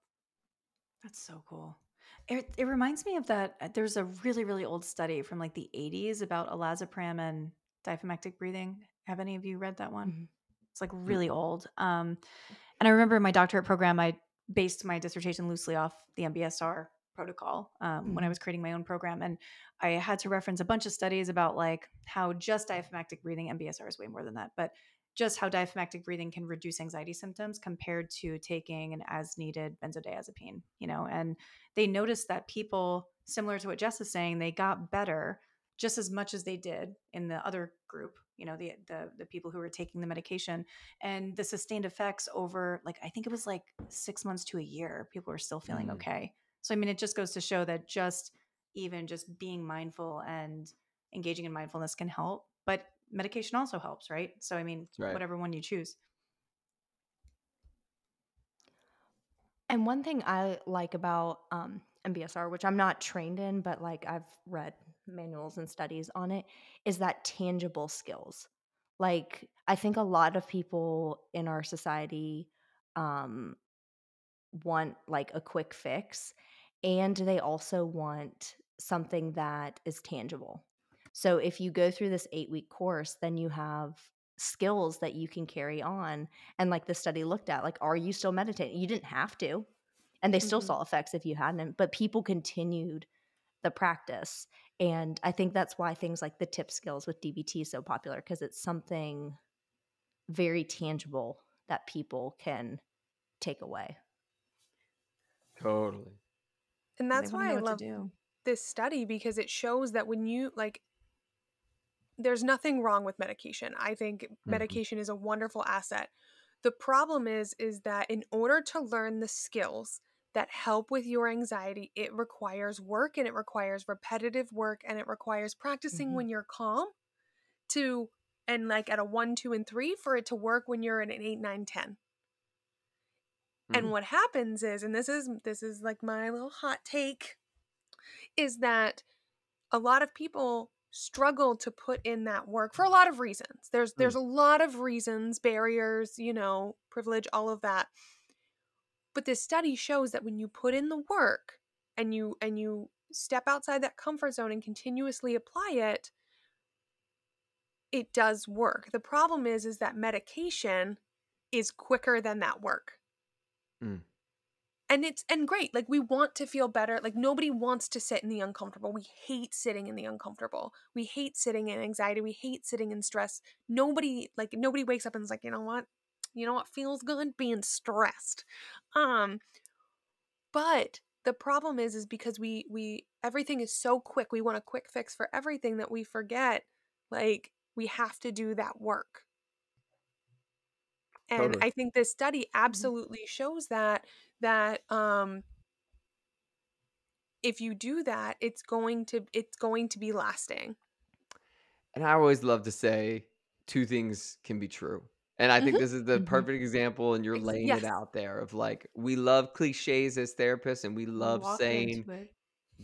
That's so cool. It, it reminds me of that. There's a really, really old study from like the eighties about elazapram and diaphragmatic breathing. Have any of you read that one? Mm-hmm. It's like really old. Um, and I remember in my doctorate program, I based my dissertation loosely off the M B S R protocol um, mm-hmm. when I was creating my own program. And I had to reference a bunch of studies about like how just diaphragmatic breathing, M B S R is way more than that, but just how diaphragmatic breathing can reduce anxiety symptoms compared to taking an as-needed benzodiazepine, you know. And they noticed that people, similar to what Jess is saying, they got better just as much as they did in the other group, you know, the the, the people who were taking the medication. And the sustained effects over, like, I think it was like six months to a year, people were still feeling mm. okay. So, I mean, it just goes to show that just even just being mindful and engaging in mindfulness can help. But medication also helps, right? So, I mean, right. whatever one you choose. And one thing I like about um, M B S R, which I'm not trained in, but like I've read manuals and studies on it, is that tangible skills. Like I think a lot of people in our society um, want like a quick fix, and they also want something that is tangible. So if you go through this eight-week course, then you have skills that you can carry on. And like the study looked at, like, are you still meditating? You didn't have to. And they mm-hmm. still saw effects if you hadn't. But people continued the practice. And I think that's why things like the tip skills with D B T is so popular, because it's something very tangible that people can take away. Totally. And that's why I love this study, because it shows that when you like – there's nothing wrong with medication. I think medication is a wonderful asset. The problem is, is that in order to learn the skills that help with your anxiety, it requires work, and it requires repetitive work, and it requires practicing mm-hmm. when you're calm to, and like at a one, two, and three for it to work when you're in an eight, nine, ten. Mm-hmm. And what happens is, and this is, this is like my little hot take, is that a lot of people struggle to put in that work for a lot of reasons. There's there's a lot of reasons, barriers, you know, privilege, all of that. But this study shows that when you put in the work and you and you step outside that comfort zone and continuously apply it, it does work. The problem is is that medication is quicker than that work. Mm. And it's, and great, like we want to feel better. Like nobody wants to sit in the uncomfortable. We hate sitting in the uncomfortable. We hate sitting in anxiety. We hate sitting in stress. Nobody, like nobody wakes up and is like, you know what? You know what feels good? Being stressed. Um, but the problem is, is because we, we, everything is so quick. We want a quick fix for everything that we forget. Like we have to do that work. And totally. I think this study absolutely shows that, that um, if you do that, it's going to, it's going to be lasting. And I always love to say two things can be true. And I mm-hmm. think this is the mm-hmm. perfect example, and you're laying yes. it out there of like, we love cliches as therapists, and we love Walk saying,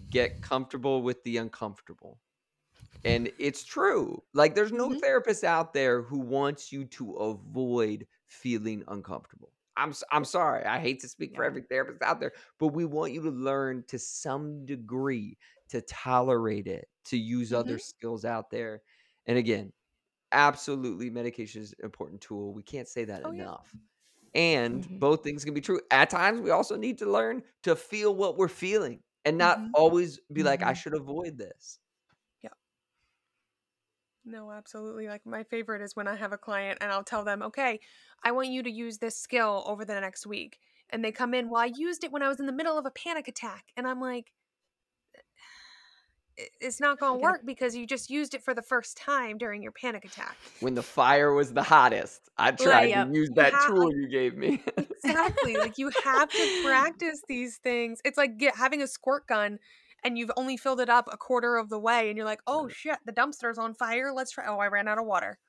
get comfortable with the uncomfortable. And it's true. Like there's no mm-hmm. therapist out there who wants you to avoid feeling uncomfortable. I'm I'm sorry. I hate to speak yeah. for every therapist out there, but we want you to learn to some degree to tolerate it, to use mm-hmm. other skills out there. And again, absolutely, medication is an important tool. We can't say that oh, enough. Yeah. And mm-hmm. both things can be true. At times, we also need to learn to feel what we're feeling and not mm-hmm. always be mm-hmm. like, I should avoid this. No, absolutely. Like my favorite is when I have a client and I'll tell them, okay, I want you to use this skill over the next week. And they come in, well, I used it when I was in the middle of a panic attack. And I'm like, it's not going to work because you just used it for the first time during your panic attack. When the fire was the hottest, I tried Layup. to use that ha- tool you gave me. Exactly. Like you have to practice these things. It's like get, having a squirt gun and you've only filled it up a quarter of the way, and you're like, oh, shit, the dumpster's on fire. Let's try. Oh, I ran out of water.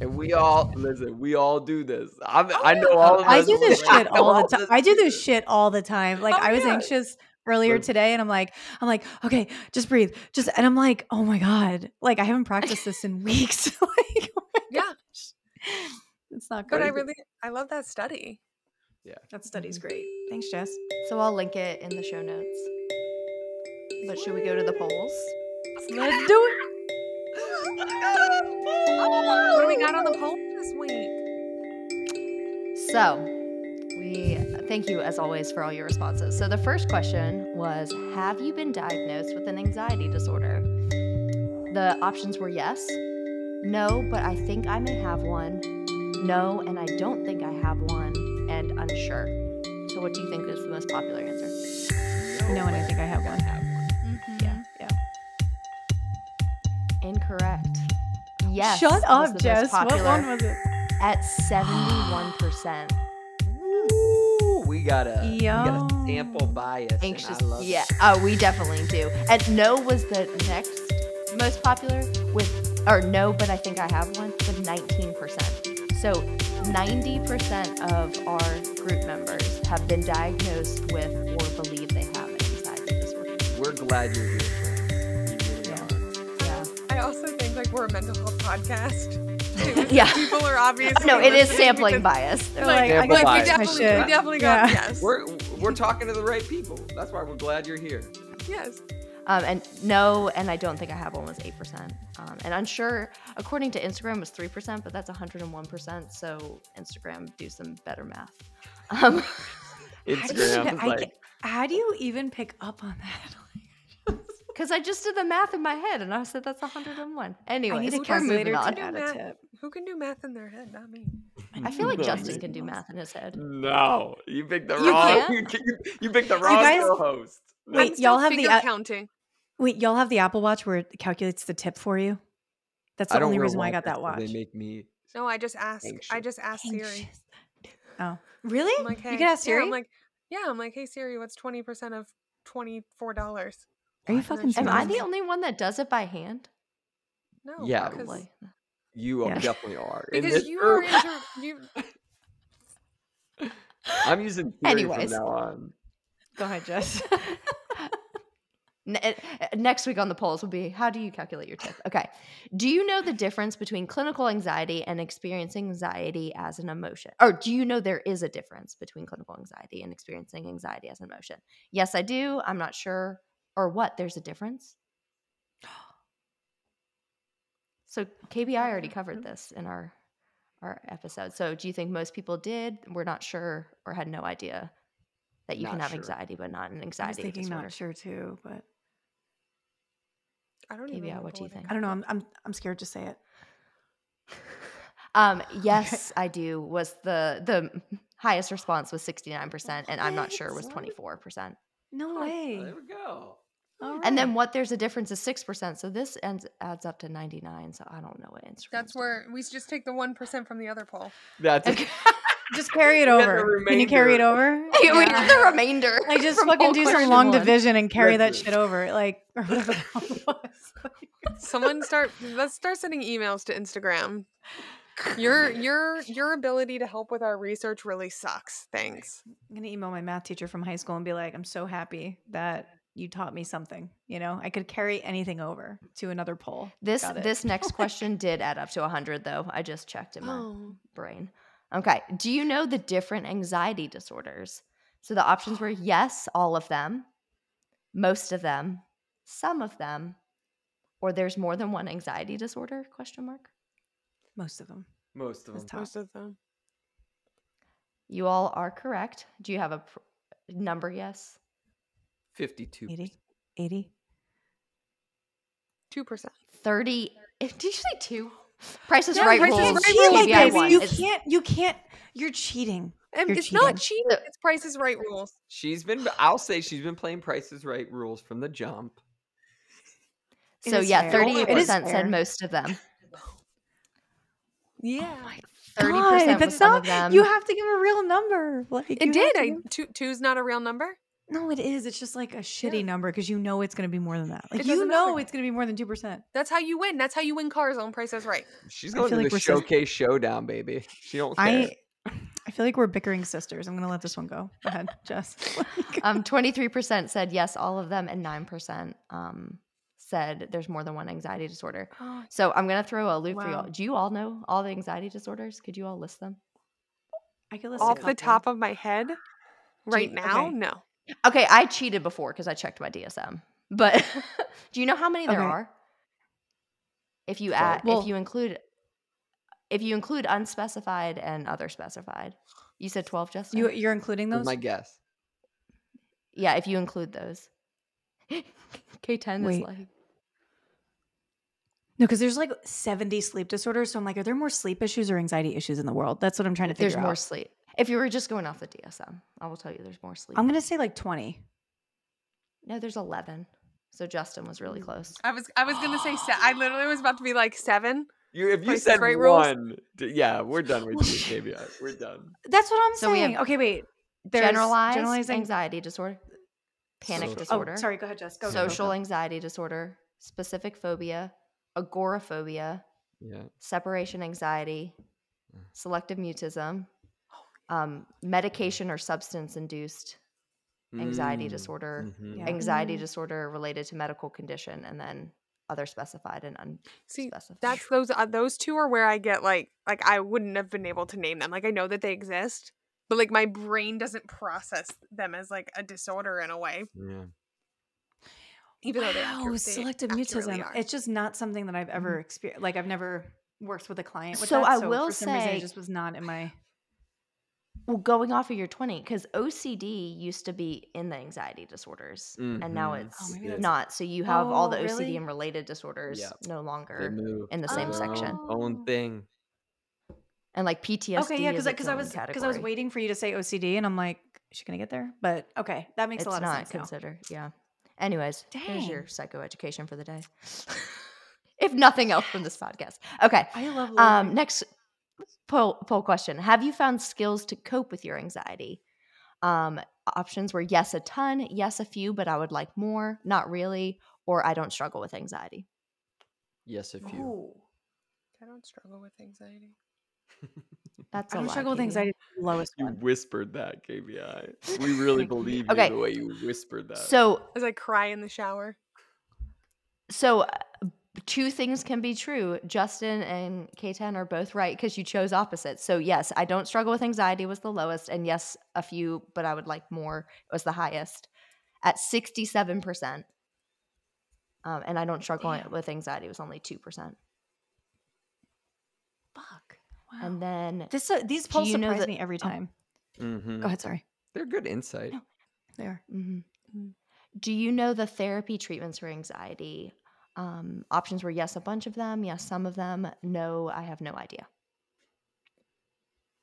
And we all, listen, we all do this. I'm, oh, I know all of us. I do this shit all the time. I do this shit all the time. Like, oh, I was yeah. anxious earlier right. today. And I'm like, I'm like, okay, just breathe. Just, and I'm like, oh my God, like I haven't practiced this in weeks. Like, oh my yeah. gosh. It's not good. But I really, I love that study. Yeah. That study's great. Thanks, Jess. So I'll link it in the show notes. But should we go to the polls? Let's do it. What do we got on the poll this week? So we thank you as always for all your responses. So the first question was, have you been diagnosed with an anxiety disorder? The options were yes, no, but I think I may have one, no, and I don't think I have one, and unsure. So what do you think is the most popular answer? No, no, and I think I have one. Have one. Mm-hmm. Yeah, yeah. Incorrect. Yes. Shut up, Jess. What one was it? At seventy-one percent. Ooh, we got a we got a sample bias. Anxious. And I love yeah. It. Oh, we definitely do. And no was the next most popular with, or no, but I think I have one with nineteen percent. So ninety percent of our group members have been diagnosed with or believe they have anxiety disorder. We're glad you're here. You really yeah. are. Yeah. I also think like we're a mental health podcast. Too, yeah. So people are obviously no, it is sampling because, bias. They're like, like, like bias. We definitely, we definitely yeah. got yes. We're we're talking to the right people. That's why we're glad you're here. Yes. Um, and no, and I don't think I have one was eight percent. Um, and unsure, according to Instagram, was three percent, but that's one hundred one percent. So Instagram, do some better math. Um, Instagram. How do, you, like, I, how do you even pick up on that? Because I just did the math in my head, and I said that's one hundred one. Anyway, I need a calculator to do math. Who can do math in their head? Not me. I feel like Justin can do math in his head. No, you picked the you wrong. You, you, you picked the wrong guys, host. Wait, y'all have the counting. Wait, y'all have the Apple Watch where it calculates the tip for you? That's the only reason why I got that watch. They make me. No, I just asked. I just asked Siri. Oh, really? I'm like, hey, you can ask Siri. Yeah, I'm like, yeah, I'm like, hey Siri, what's twenty percent of twenty-four dollars? Are you fucking? Am I the only one that does it by hand? No. Yeah. You yeah. definitely are. Because you are inter- you... I'm using theory Anyways. from now on. Go ahead, Jess. Ne- next week on the polls will be, how do you calculate your tip? Okay. Do you know the difference between clinical anxiety and experiencing anxiety as an emotion? Or do you know there is a difference between clinical anxiety and experiencing anxiety as an emotion? Yes, I do. I'm not sure. Or what? There's a difference? So K B I already covered this in our our episode. So do you think most people did? We're not sure or had no idea that you not can have sure. anxiety, but not an anxiety I was thinking disorder. Not sure too, but I don't K B I, even know. What do you think? I don't know. I'm I'm I'm scared to say it. Um, yes, I do. Was the the highest response was sixty-nine percent, and I'm not sure was twenty-four percent. No way. Oh, there we go. Right. And then what there's a difference is six percent. So this ends, adds up to ninety-nine. So I don't know what Instagram That's where we just take the one percent from the other poll. That's okay. Just carry it over. Can you carry it over? Yeah. We did the remainder. I just fucking do some long one. division and carry That's that it. shit over. Like, or whatever the hell was. Someone start, let's start sending emails to Instagram. Your your your ability to help with our research really sucks. Thanks. I'm going to email my math teacher from high school and be like, I'm so happy that you taught me something, you know, I could carry anything over to another poll. This, this next question did add up to a hundred though. I just checked in my oh. brain. Okay. Do you know the different anxiety disorders? So the options were yes, all of them, most of them, some of them, or there's more than one anxiety disorder question mark. Most of them. Most of them. Most of them. You all are correct. Do you have a pr- number? Yes. fifty-two. eighty. eighty. two percent. thirty. Did you say two? Price is no, right Price rules. Is right like this. You it's, can't, you can't, you're cheating. You're it's cheating. Not cheating. It's Price is Right rules. She's been, I'll say she's been playing Price is Right rules from the jump. It so yeah, fair. thirty-eight percent said most of them. Yeah. Oh my thirty percent God, that's not, of them. You have to give a real number. Like, it did. I, two, two's not a real number? No, it is. It's just like a shitty yeah. number because you know it's going to be more than that. Like you know it's going to be more than two percent. That's how you win. That's how you win cars on Price is Right. She's going to like the showcase so- showdown, baby. She don't care. I, I I feel like we're bickering sisters. I'm going to let this one go. Go ahead, Jess. um, twenty-three percent said yes, all of them, and nine percent um, said there's more than one anxiety disorder. So I'm going to throw a loop wow. for you all. Do you all know all the anxiety disorders? Could you all list them? I could list Off the top of my head right you, now? Okay. No. Okay, I cheated before because I checked my D S M. But do you know how many there okay. are? If you add, well, if you include if you include unspecified and other specified. You said twelve, Justin? You, you're including those? My guess. Yeah, if you include those. K ten Wait. Is like. No, because there's like seventy sleep disorders. So I'm like, are there more sleep issues or anxiety issues in the world? That's what I'm trying to figure out. There's more sleep. If you were just going off the D S M, I will tell you there's more sleep. I'm going to say like twenty. No, there's eleven. So Justin was really close. I was I was going to say – I literally was about to be like seven. You, if you said one, rules. yeah, we're done with you, K B I. We're done. That's what I'm so saying. Okay, wait. There's generalized, generalized anxiety disorder, panic social. disorder. Oh, sorry. Go ahead, Jess. Go social ahead. anxiety disorder, specific phobia, agoraphobia, yeah. separation anxiety, selective mutism, um, medication or substance-induced anxiety mm. disorder, mm-hmm. yeah. anxiety mm. disorder related to medical condition, and then other specified and unspecified. See, that's those uh, those two are where I get like like I wouldn't have been able to name them. Like I know that they exist, but like my brain doesn't process them as like a disorder in a way. Yeah. Even wow, though they accurate, selective they mutism. Are. It's just not something that I've ever experienced. Like I've never worked with a client with so that. I so will for some say, reason it just was not in my. Well, going off of your twenty, because O C D used to be in the anxiety disorders, mm-hmm. and now it's oh, not. So you have oh, all the O C D really? and related disorders yeah. no longer in the same oh. section. Own thing. And like P T S D. Okay, yeah, because because I was because I was waiting for you to say O C D, and I'm like, is she gonna get there? But okay, that makes it's a lot of sense. It's not considered. Yeah. Anyways, Dang. here's your psychoeducation for the day. If nothing else from this podcast. Okay. I love. Um, next. Poll, poll question. Have you found skills to cope with your anxiety? Um, options were yes, a ton, yes, a few, but I would like more, not really, or I don't struggle with anxiety. Yes, a few. Ooh. I don't struggle with anxiety. That's I don't a struggle lot, with anxiety. Lowest you one. Whispered that, K B I. We really believe okay. you the way you whispered that. So as I cry in the shower. So. Uh, Two things can be true. Justin and K ten are both right because you chose opposites. So yes, I don't struggle with anxiety was the lowest, and yes, a few, but I would like more was the highest at sixty-seven percent. Um, and I don't struggle Damn. with anxiety was only two percent. Fuck. Wow. And then this uh, these polls surprise know that, me every time. Oh. Mm-hmm. Go ahead, sorry. They're good insight. No, they are. Mm-hmm. Mm-hmm. Do you know the therapy treatments for anxiety? Um, options were yes, a bunch of them. Yes, some of them. No, I have no idea.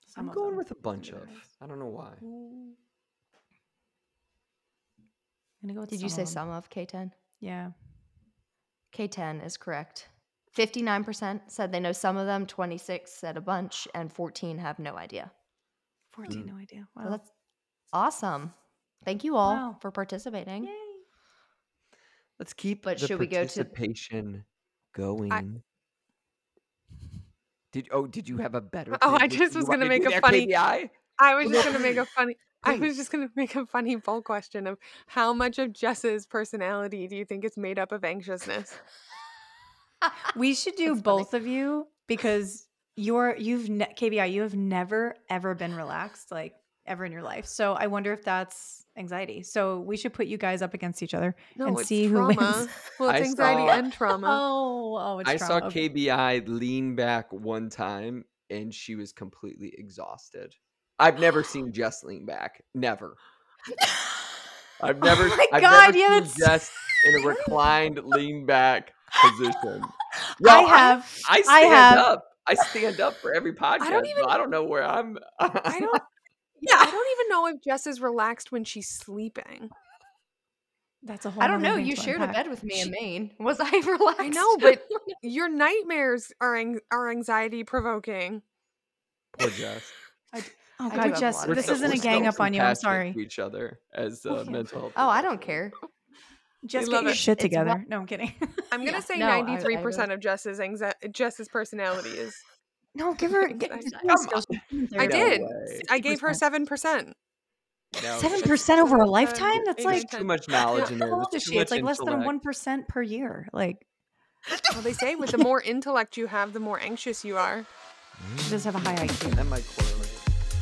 Some I'm going with a bunch of. I don't know why. I'm gonna go with Did some you say some of K ten? Yeah. K ten is correct. fifty-nine percent said they know some of them. twenty-six said a bunch, and fourteen have no idea. fourteen, mm. no idea. Wow, so that's awesome. Thank you all wow. for participating. Yay. Let's keep but the should participation we go to... going. I... Did oh did you have a better? Oh, I just was gonna make a funny. K B I? I was just gonna make a funny. I was just gonna make a funny poll question of how much of Jess's personality do you think is made up of anxiousness? We should do That's both funny. of you because you're you've ne- K B I you have never ever been relaxed like. ever in your life. So I wonder if that's anxiety. So we should put you guys up against each other no, and see trauma. who wins. Well, it's I anxiety saw, and trauma. Oh, oh it's I trauma. saw K B I lean back one time and she was completely exhausted. I've never seen Jess lean back. Never. I've never, oh my God, I've never yeah, seen Jess in a reclined lean back position. Yo, I have. I, I stand I have. up. I stand up for every podcast. I don't, even, I don't know where I'm. I don't. Yeah, I don't even know if Jess is relaxed when she's sleeping. That's a whole. I don't know. You shared unpack. a bed with me in Maine. Was I relaxed? I know, but your nightmares are ang- are anxiety provoking. Poor Jess. I, oh God, Jess, this still, isn't a gang up on you. I'm sorry. To each other as uh, okay. mental health. Oh, I don't care. Just get your it. shit together. It's, no, I'm kidding. I'm gonna yeah. say ninety-three percent no, of Jess's anxiety, Jess's personality is No, give her. Get, I did. I gave her seven percent. Seven percent over a lifetime? That's like too much knowledge in there. How old is she? It's like less than one percent per year. Like, well, they say with the more intellect you have, the more anxious you are. She does have a high I Q. That might correlate.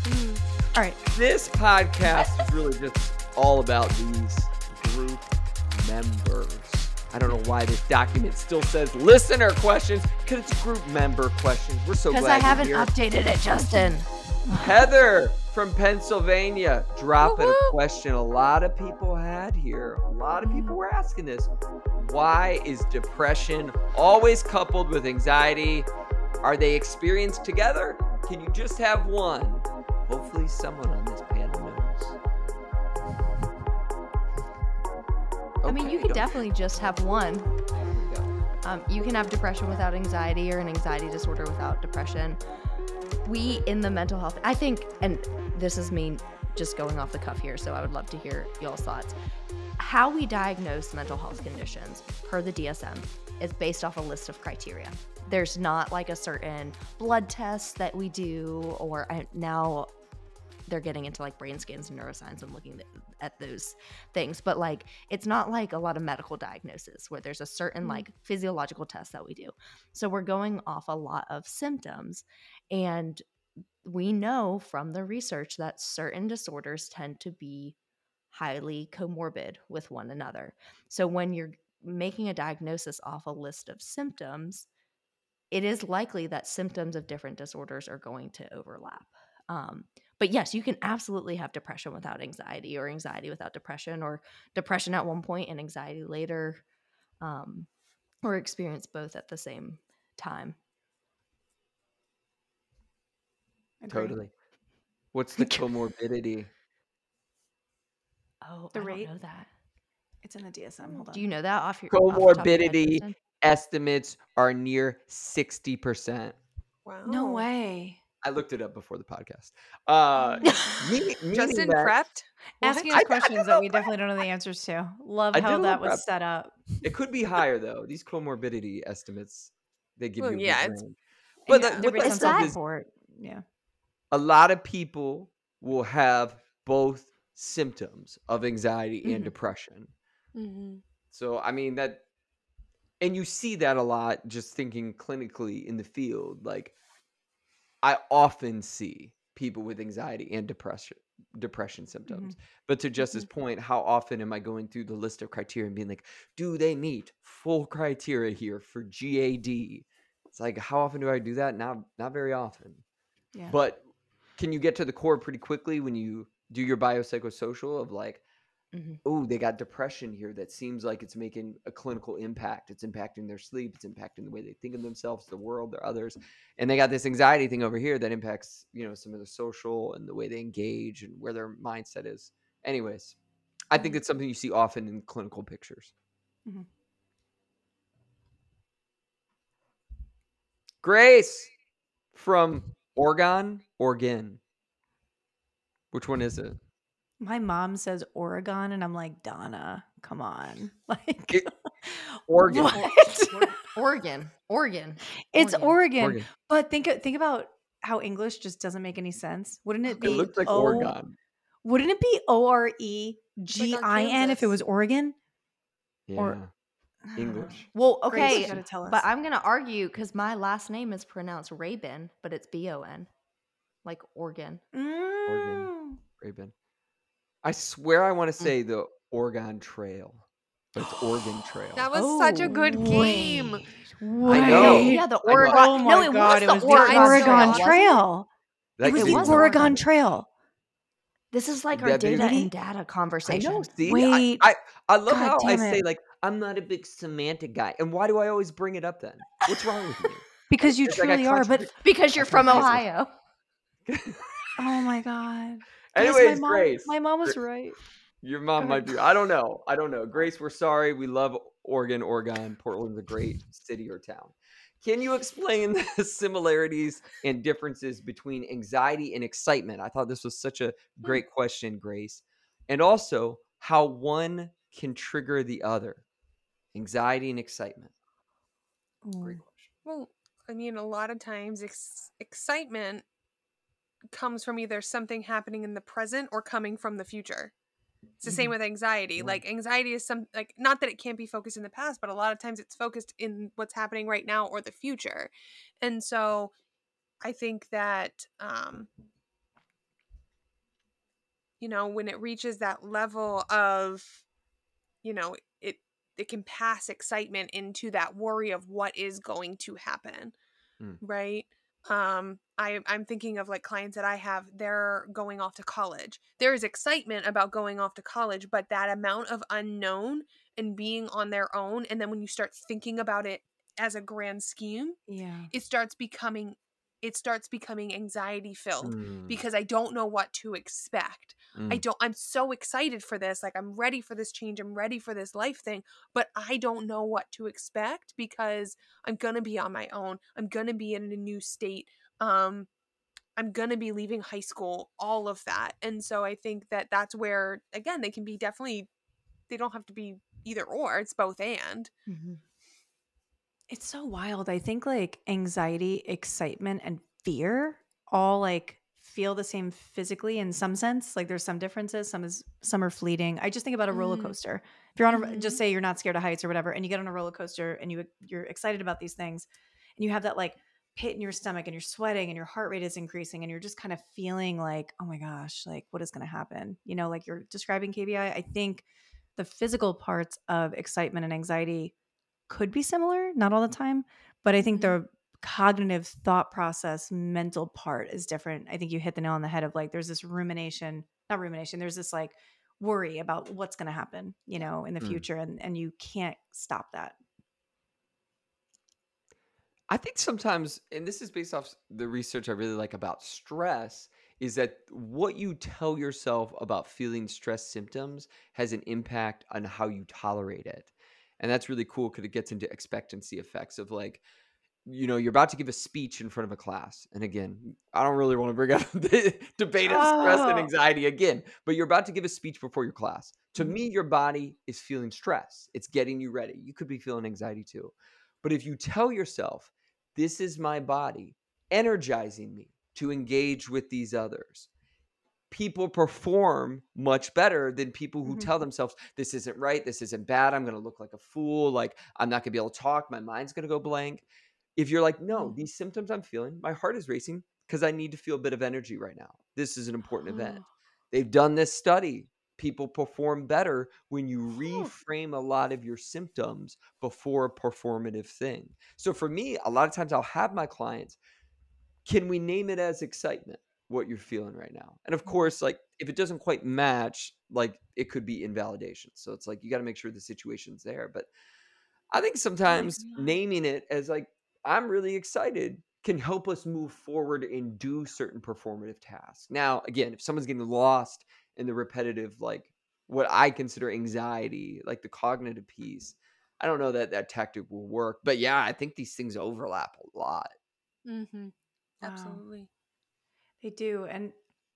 Mm. All right. This podcast is really just all about these group members. I don't know why this document still says listener questions, because it's group member questions. We're so glad you're here. Because I haven't updated it, Justin. Heather from Pennsylvania dropping a question a lot of people had here. A lot of people were asking this. Why is depression always coupled with anxiety? Are they experienced together? Can you just have one? Hopefully someone on this panel knows. Okay, I mean, you could definitely just have one. Um, you can have depression without anxiety or an anxiety disorder without depression. We in the mental health, I think, and this is me just going off the cuff here, so I would love to hear y'all's thoughts. How we diagnose mental health conditions per the D S M is based off a list of criteria. There's not like a certain blood test that we do, or I, now they're getting into like brain scans and neuroscience and looking at those things. But like, it's not like a lot of medical diagnosis where there's a certain like physiological test that we do. So we're going off a lot of symptoms, and we know from the research that certain disorders tend to be highly comorbid with one another. So when you're making a diagnosis off a list of symptoms, it is likely that symptoms of different disorders are going to overlap. Um, But yes, you can absolutely have depression without anxiety, or anxiety without depression, or depression at one point and anxiety later, um, or experience both at the same time. Totally. What's the comorbidity? Oh, the I rate? Don't know that. It's in the D S M. Hold on. Do you know that off your comorbidity off estimates are near sixty percent. Wow. No way. I looked it up before the podcast. Uh, me, Justin that, prepped, asking us questions I, I that we definitely don't know the answers to. Love I how that was prep. set up. It could be higher though. These comorbidity estimates, they give well, you. Yeah, it's, but yeah, the, what that is, yeah, a lot of people will have both symptoms of anxiety mm-hmm. and depression. Mm-hmm. So I mean that, and you see that a lot. Just thinking clinically in the field, like. I often see people with anxiety and depression depression symptoms. Mm-hmm. But to Jess's mm-hmm. point, how often am I going through the list of criteria and being like, do they meet full criteria here for G A D? It's like, how often do I do that? Not, not very often. Yeah. But can you get to the core pretty quickly when you do your biopsychosocial of like, mm-hmm. oh, they got depression here. That seems like it's making a clinical impact. It's impacting their sleep. It's impacting the way they think of themselves, the world, their others. And they got this anxiety thing over here that impacts, you know, some of the social and the way they engage and where their mindset is. Anyways, I think it's something you see often in clinical pictures. Mm-hmm. Grace from Oregon, Oregon. Which one is it? My mom says Oregon, and I'm like, Donna, come on. Like, it, Oregon. What? Oregon. Oregon. It's Oregon. Oregon. Oregon. But think think about how English just doesn't make any sense. Wouldn't it be? It looks like o, Oregon. Wouldn't it be O R E G I N if it was Oregon? Yeah. Or, English. Well, okay. Grace, you gotta tell us. But I'm going to argue because my last name is pronounced Rabon, but it's B O N. Like Oregon. Mm. Oregon. Rabon. I swear I want to say the Oregon Trail, but it's Oregon Trail. That was oh, such a good game. Wait, wait. I know. Yeah, the Oregon. Oh my no, it God, was the it was Oregon Trail. It was the Oregon, Oregon Trail. This is like our data and data conversation. I know. See, wait. I, I, I love God how I it. say like, I'm not a big semantic guy. And why do I always bring it up then? What's wrong with you? Because you it's truly like are, but because you're from Ohio. Oh my God. Anyways, my mom, Grace. My mom was right. Your mom might be. I don't know. I don't know. Grace, we're sorry. We love Oregon, Oregon. Portland's a great city or town. Can you explain the similarities and differences between anxiety and excitement? I thought this was such a great question, Grace. And also how one can trigger the other. Anxiety and excitement. Great question. Well, I mean, a lot of times ex- excitement comes from either something happening in the present or coming from the future. It's the mm-hmm. same with anxiety. Right. Like anxiety is some like not that it can't be focused in the past, but a lot of times it's focused in what's happening right now or the future. And so I think that, um, you know, when it reaches that level of, you know, it, it can pass excitement into that worry of what is going to happen. Mm. Right. Um, I, I'm thinking of like clients that I have, they're going off to college. There is excitement about going off to college, but that amount of unknown and being on their own. And then when you start thinking about it as a grand scheme, yeah, it starts becoming, it starts becoming anxiety filled mm. because I don't know what to expect. Mm. I don't, I'm so excited for this. Like I'm ready for this change. I'm ready for this life thing, but I don't know what to expect because I'm going to be on my own. I'm going to be in a new state. Um, I'm going to be leaving high school, all of that. And so I think that that's where, again, they can be definitely, they don't have to be either or, it's both and. Mm-hmm. It's so wild. I think like anxiety, excitement, and fear all like feel the same physically in some sense. Like there's some differences. Some is some are fleeting. I just think about a mm. roller coaster. If you're on a, mm-hmm. just say you're not scared of heights or whatever, and you get on a roller coaster and you you're excited about these things, and you have that like pit in your stomach and you're sweating and your heart rate is increasing and you're just kind of feeling like, oh my gosh, like what is going to happen? You know, like you're describing K B I. I think the physical parts of excitement and anxiety could be similar, not all the time, but I think the cognitive thought process, mental part is different. I think you hit the nail on the head of like, there's this rumination, not rumination, there's this like worry about what's going to happen, you know, in the mm. future. And, and you can't stop that. I think sometimes, and this is based off the research I really like about stress, is that what you tell yourself about feeling stress symptoms has an impact on how you tolerate it. And that's really cool because it gets into expectancy effects of like, you know, you're about to give a speech in front of a class. And again, I don't really want to bring up the debate of oh. stress and anxiety again, but you're about to give a speech before your class. To me, your body is feeling stress. It's getting you ready. You could be feeling anxiety too. But if you tell yourself, this is my body energizing me to engage with these others, people perform much better than people who mm-hmm. tell themselves, this isn't right, this isn't bad, I'm going to look like a fool, like I'm not going to be able to talk, my mind's going to go blank. If you're like, no, these symptoms I'm feeling, my heart is racing because I need to feel a bit of energy right now. This is an important oh. event. They've done this study. People perform better when you reframe a lot of your symptoms before a performative thing. So for me, a lot of times I'll have my clients, can we name it as excitement, what you're feeling right now? And of course, like if it doesn't quite match, like it could be invalidation. So it's like, you got to make sure the situation's there. But I think sometimes oh naming it as like, I'm really excited can help us move forward and do certain performative tasks. Now, again, if someone's getting lost in the repetitive, like what I consider anxiety, like the cognitive piece, I don't know that that tactic will work, but yeah, I think these things overlap a lot. Mm-hmm. Absolutely. Wow. They do. And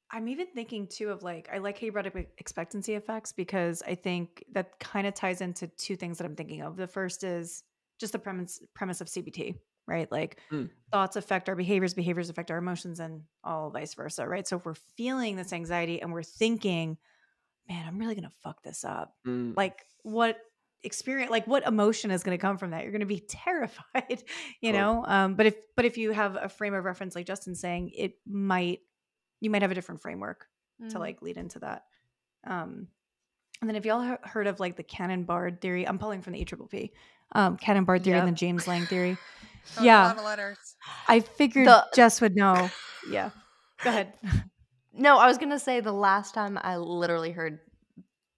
I'm even thinking too of like, I like how you brought up expectancy effects because I think that kind of ties into two things that I'm thinking of. The first is just the premise premise of C B T, right? Like mm. thoughts affect our behaviors, behaviors affect our emotions, and all vice versa, right? So if we're feeling this anxiety and we're thinking, man, I'm really going to fuck this up. Mm. Like what experience, like what emotion is going to come from that? You're going to be terrified, you know? Oh. Um, but if, but if you have a frame of reference, like Justin's saying, it might, you might have a different framework mm. to like lead into that. Um, and then if y'all heard of like the Cannon-Bard theory, I'm pulling from the E P P P, um, Cannon-Bard theory yep. and the James Lange theory. So yeah. A lot of letters. I figured the- Jess would know. Yeah. Go ahead. No, I was going to say the last time I literally heard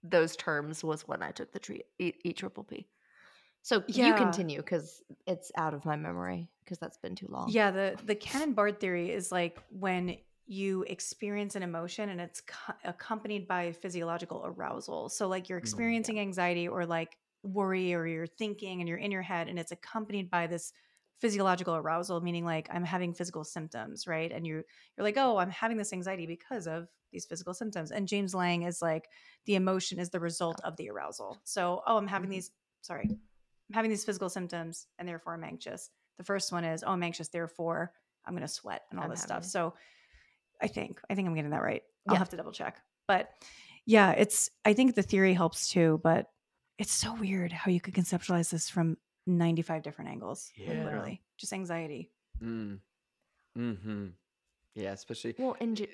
those terms was when I took the tre- e- E P P P. So yeah. you continue because it's out of my memory because that's been too long. Yeah, the, the Cannon-Bard theory is like when you experience an emotion and it's co- accompanied by physiological arousal. So like you're experiencing anxiety or like worry or you're thinking and you're in your head and it's accompanied by this physiological arousal, meaning like I'm having physical symptoms, right? And you, you're like, oh, I'm having this anxiety because of these physical symptoms. And James Lange is like, the emotion is the result of the arousal. So, oh, I'm having these, sorry, I'm having these physical symptoms and therefore I'm anxious. The first one is, oh, I'm anxious, therefore I'm going to sweat and all I'm this happy. stuff. So I think, I think I'm getting that right. I'll yeah. have to double check. But yeah, it's, I think the theory helps too, but it's so weird how you could conceptualize this from ninety-five different angles, yeah. literally just anxiety. Mm. Mm-hmm. Yeah. Especially. Well, and ju-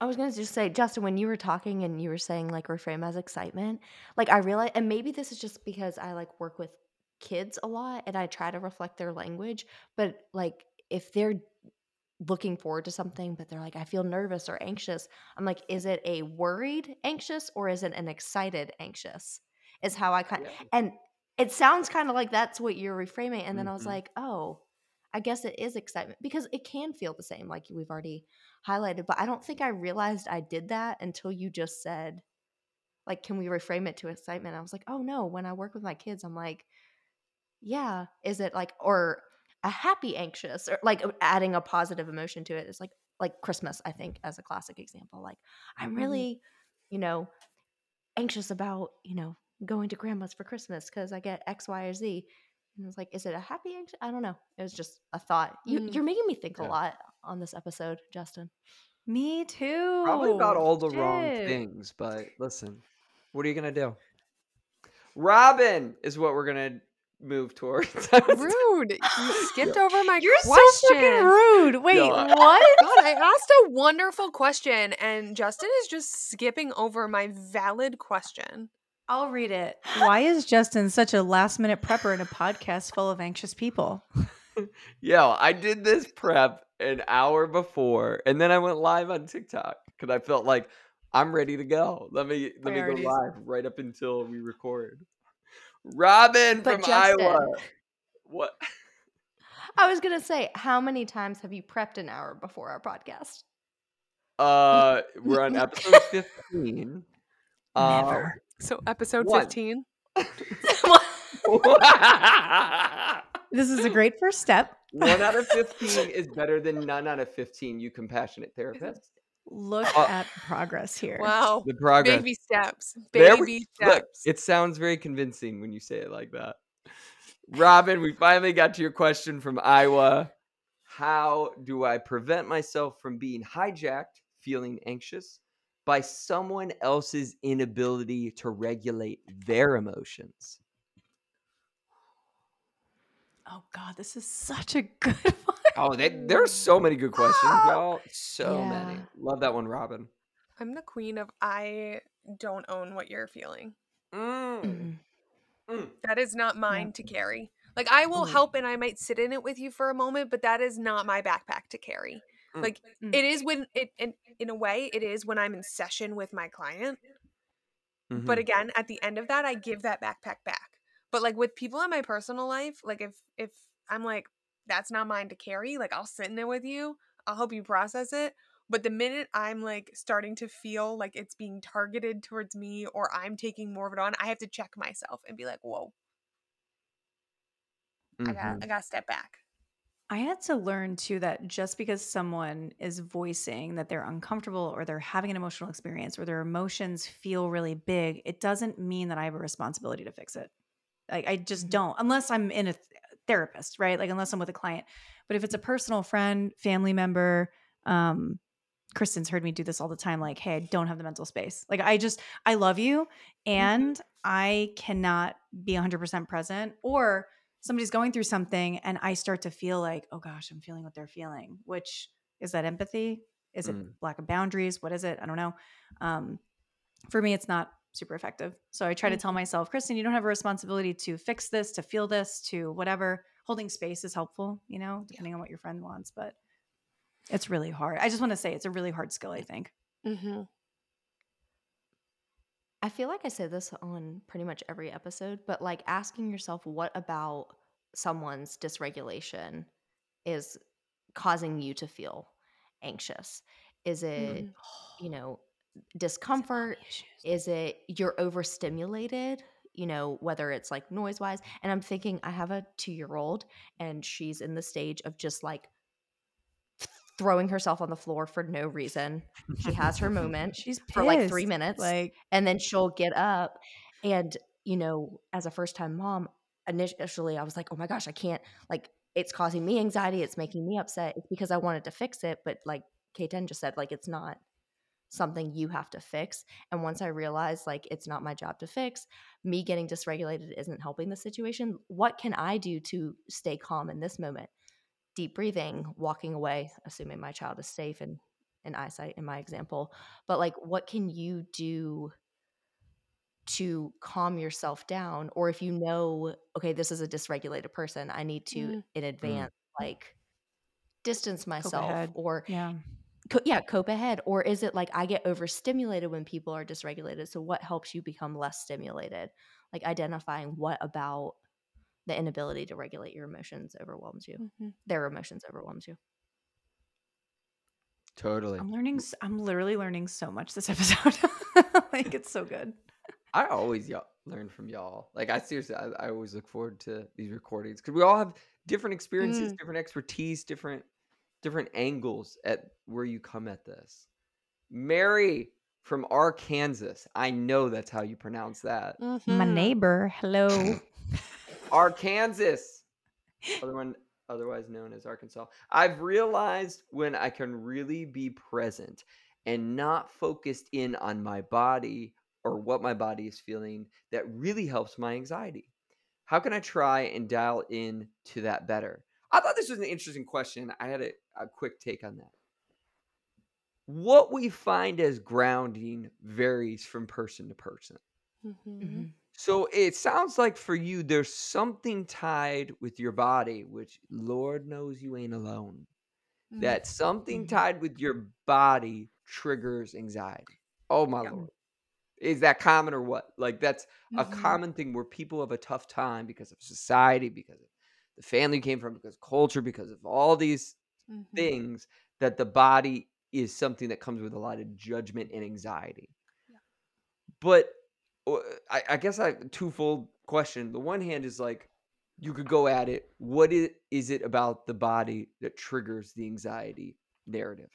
I was going to just say, Justin, when you were talking and you were saying like reframe as excitement, like I realized, and maybe this is just because I like work with kids a lot and I try to reflect their language, but like if they're looking forward to something, but they're like, I feel nervous or anxious. I'm like, is it a worried anxious or is it an excited anxious? Is how I kind of, yeah. and it sounds kind of like that's what you're reframing. And then mm-hmm. I was like, oh, I guess it is excitement because it can feel the same, like we've already highlighted, but I don't think I realized I did that until you just said, like, can we reframe it to excitement? I was like, oh no, when I work with my kids, I'm like, yeah, is it like, or a happy anxious, or like adding a positive emotion to it. It's like, like Christmas, I think, as a classic example, like I'm really, you know, anxious about, you know, going to grandma's for Christmas because I get X, Y, or Z. And I was like, is it a happy anxious? I don't know. It was just a thought. You, mm. You're making me think yeah. a lot on this episode, Justin. Me too. Probably about all the Dude. wrong things, but listen, what are you going to do? Robin is what we're going to move towards. Rude. You skipped yeah. over my You're question. You're so fucking rude. Wait, no. what? God, I asked a wonderful question and Justin is just skipping over my valid question. I'll read it. Why is Justin such a last minute prepper in a podcast full of anxious people? Yo, I did this prep an hour before and then I went live on TikTok because I felt like I'm ready to go. Let me let Priorities. me go live right up until we record. Robin but from Justin, Iowa. What? I was going to say, how many times have you prepped an hour before our podcast? Uh, we're on episode fifteen. Never. Um, so episode one. fifteen. This is a great first step. One out of fifteen is better than none out of fifteen, you compassionate therapist. Look uh, at progress here. Wow. The progress. Baby steps. Baby we, steps. Look, it sounds very convincing when you say it like that. Robin, we finally got to your question from Iowa. How do I prevent myself from being hijacked, feeling anxious, by someone else's inability to regulate their emotions? Oh, God, this is such a good one. Oh, they, there are so many good questions, y'all. So yeah. many. Love that one, Robin. I'm the queen of I don't own what you're feeling. Mm. Mm. That is not mine to carry. Like, I will mm. help and I might sit in it with you for a moment, but that is not my backpack to carry. Mm. Like, mm. it is when it, in, in a way, it is when I'm in session with my client. Mm-hmm. But again, at the end of that, I give that backpack back. But like with people in my personal life, like if, if I'm like, that's not mine to carry, like I'll sit in it with you. I'll help you process it. But the minute I'm like starting to feel like it's being targeted towards me or I'm taking more of it on, I have to check myself and be like, whoa, mm-hmm. I got I got to step back. I had to learn too that just because someone is voicing that they're uncomfortable or they're having an emotional experience or their emotions feel really big, it doesn't mean that I have a responsibility to fix it. Like I just don't, unless I'm in a th- therapist, right? Like unless I'm with a client, but if it's a personal friend, family member, um, Kristen's heard me do this all the time. Like, hey, I don't have the mental space. Like I just, I love you and I cannot be a hundred percent present, or somebody's going through something and I start to feel like, oh gosh, I'm feeling what they're feeling, which is that empathy? Is it mm. lack of boundaries? What is it? I don't know. Um, for me, it's not super effective. So I try to tell myself, Kristen, you don't have a responsibility to fix this, to feel this, to whatever. Holding space is helpful, you know, depending yeah. on what your friend wants, but it's really hard. I just want to say it's a really hard skill, I think. Mm-hmm. I feel like I say this on pretty much every episode, but like asking yourself what about someone's dysregulation is causing you to feel anxious? Is it, mm-hmm. you know, discomfort? Is it you're overstimulated, you know, whether it's like noise wise? And I'm thinking I have a two-year-old and she's in the stage of just like throwing herself on the floor for no reason. She has her moment. She's pissed for like three minutes like- and then she'll get up. And, you know, as a first time mom, initially I was like, oh my gosh, I can't, like, it's causing me anxiety. It's making me upset. It's because I wanted to fix it. But like K ten just said, like, it's not something you have to fix. And once I realized, like, it's not my job to fix, me getting dysregulated isn't helping the situation. What can I do to stay calm in this moment? Deep breathing, walking away, assuming my child is safe and in eyesight in my example. But like, what can you do to calm yourself down? Or if you know, okay, this is a dysregulated person, I need to mm. in advance, mm. like distance myself or yeah. Co- yeah, cope ahead. Or is it like I get overstimulated when people are dysregulated? So what helps you become less stimulated? Like identifying what about the inability to regulate your emotions overwhelms you. Mm-hmm. Their emotions overwhelms you. Totally. I'm learning. I'm literally learning so much this episode. Like it's so good. I always y- learn from y'all. Like I seriously, I, I always look forward to these recordings because we all have different experiences, mm. different expertise, different different angles at where you come at this. Mary from Arkansas. I know that's how you pronounce that. Mm-hmm. My neighbor. Hello. Arkansas. Other one, otherwise known as Arkansas. I've realized when I can really be present and not focused in on my body or what my body is feeling, that really helps my anxiety. How can I try and dial in to that better? I thought this was an interesting question. I had a, a quick take on that. What we find as grounding varies from person to person. Mm-hmm. Mm-hmm. So it sounds like for you, there's something tied with your body, which Lord knows you ain't alone. Mm-hmm. That something mm-hmm. tied with your body triggers anxiety. Oh my yeah. Lord. Is that common or what? Like that's mm-hmm. a common thing where people have a tough time because of society, because of the family you came from, because of culture, because of all these mm-hmm. things, that the body is something that comes with a lot of judgment and anxiety. Yeah. But I, I guess I twofold question. The one hand is like, you could go at it. What is, is it about the body that triggers the anxiety narrative?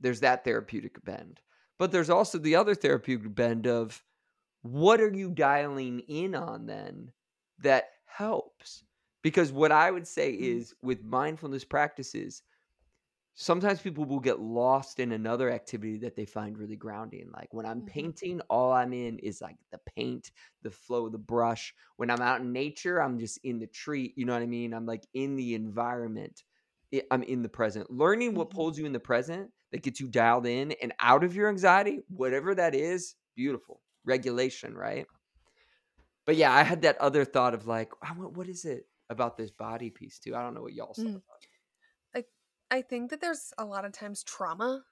There's that therapeutic bend. But there's also the other therapeutic bend of what are you dialing in on then that helps? Because what I would say is with mindfulness practices, sometimes people will get lost in another activity that they find really grounding. Like when I'm painting, all I'm in is like the paint, the flow of the brush. When I'm out in nature, I'm just in the tree. You know what I mean? I'm like in the environment. I'm in the present. Learning what pulls you in the present that gets you dialed in and out of your anxiety, whatever that is, beautiful. Regulation, right? But yeah, I had that other thought of like, what is it about this body piece too? I don't know what y'all thought mm. about it. I, I think that there's a lot of times trauma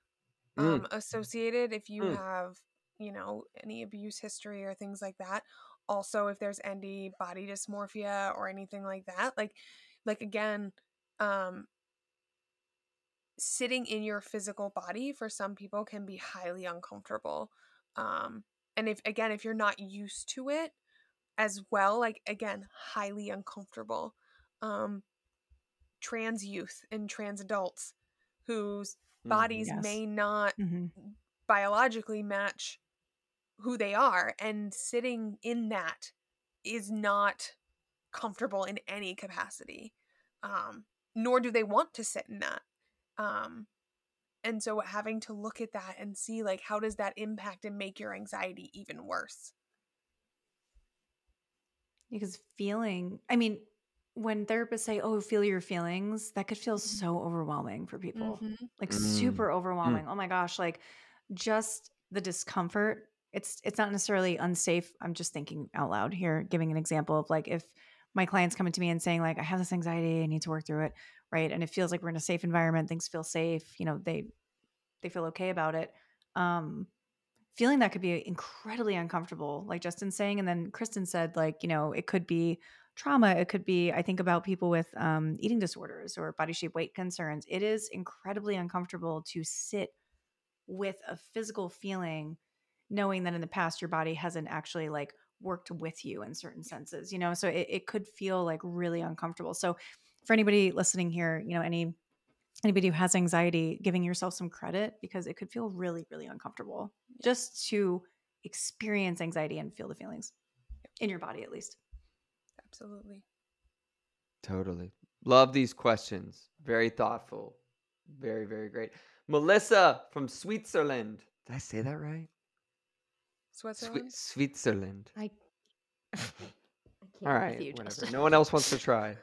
um, mm. associated if you mm. have, you know, any abuse history or things like that. Also, if there's any body dysmorphia or anything like that, like, like again, um, sitting in your physical body for some people can be highly uncomfortable. Um, and if, again, if you're not used to it as well, like, again, highly uncomfortable. Um, trans youth and trans adults whose bodies mm, yes. may not mm-hmm. biologically match who they are. And sitting in that is not comfortable in any capacity. Um, nor do they want to sit in that. Um, and so having to look at that and see like, how does that impact and make your anxiety even worse? Because feeling, I mean, when therapists say, oh, feel your feelings, that could feel so overwhelming for people, mm-hmm. like mm-hmm. super overwhelming. Mm-hmm. Oh my gosh. Like just the discomfort. It's, it's not necessarily unsafe. I'm just thinking out loud here, giving an example of like, if my client's coming to me and saying like, I have this anxiety, I need to work through it. Right. And it feels like we're in a safe environment. Things feel safe. You know, they, they feel okay about it. Um, feeling that could be incredibly uncomfortable, like Justin's saying. And then Kristen said, like, you know, it could be trauma. It could be, I think about people with um, eating disorders or body shape weight concerns. It is incredibly uncomfortable to sit with a physical feeling, knowing that in the past, your body hasn't actually like worked with you in certain senses, you know, so it, it could feel like really uncomfortable. So for anybody listening here, you know, any anybody who has anxiety, giving yourself some credit because it could feel really, really uncomfortable just to experience anxiety and feel the feelings in your body, at least. Absolutely. Totally. Love these questions. Very thoughtful. Very, very great. Melissa from Switzerland. Did I say that right? Switzerland? Sw- Switzerland. I, I can't All right. You, whatever. No one else wants to try.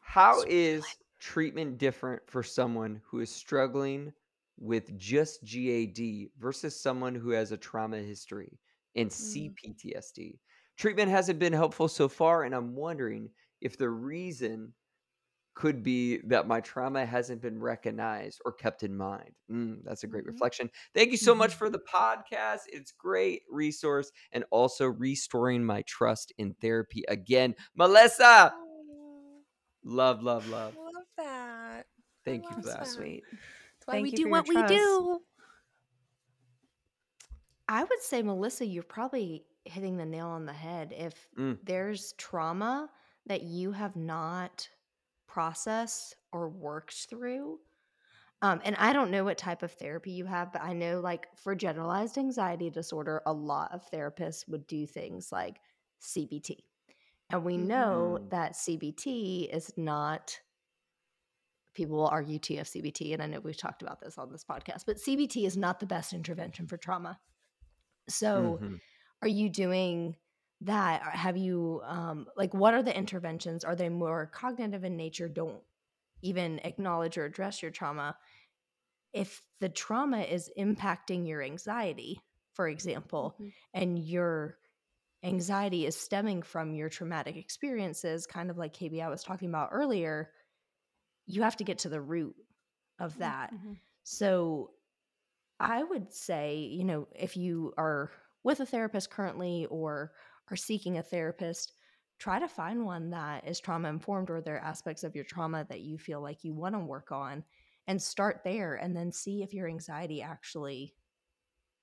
How is treatment different for someone who is struggling with just G A D versus someone who has a trauma history and C P T S D? Treatment hasn't been helpful so far, and I'm wondering if the reason could be that my trauma hasn't been recognized or kept in mind. Mm, that's a great mm-hmm. reflection. Thank you so much for the podcast. It's great resource, and also restoring my trust in therapy again. Melissa, love, love, love. I love that. Thank I you for that. that. Sweet. That's why Thank we do what trust. we do. I would say, Melissa, you're probably hitting the nail on the head. If mm. there's trauma that you have not processed or worked through. Um, and I don't know what type of therapy you have, but I know, like, for generalized anxiety disorder, a lot of therapists would do things like C B T. And we know mm-hmm. that C B T is not, people will argue T F C B T, and I know we've talked about this on this podcast, but C B T is not the best intervention for trauma. So mm-hmm. are you doing that? Have you, um, like, what are the interventions? Are they more cognitive in nature? Don't even acknowledge or address your trauma. If the trauma is impacting your anxiety, for example, mm-hmm. and your anxiety is stemming from your traumatic experiences, kind of like K B I was talking about earlier, you have to get to the root of that. Mm-hmm. So I would say, you know, if you are with a therapist currently or are seeking a therapist, try to find one that is trauma-informed, or there are aspects of your trauma that you feel like you want to work on, and start there, and then see if your anxiety actually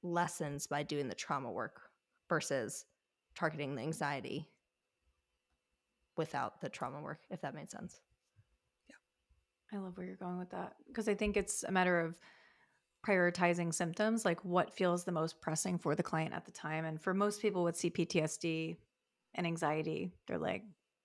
lessens by doing the trauma work versus targeting the anxiety without the trauma work, if that made sense. Yeah. I love where you're going with that, because I think it's a matter of prioritizing symptoms, like what feels the most pressing for the client at the time. And for most people with C P T S D and anxiety, they're like,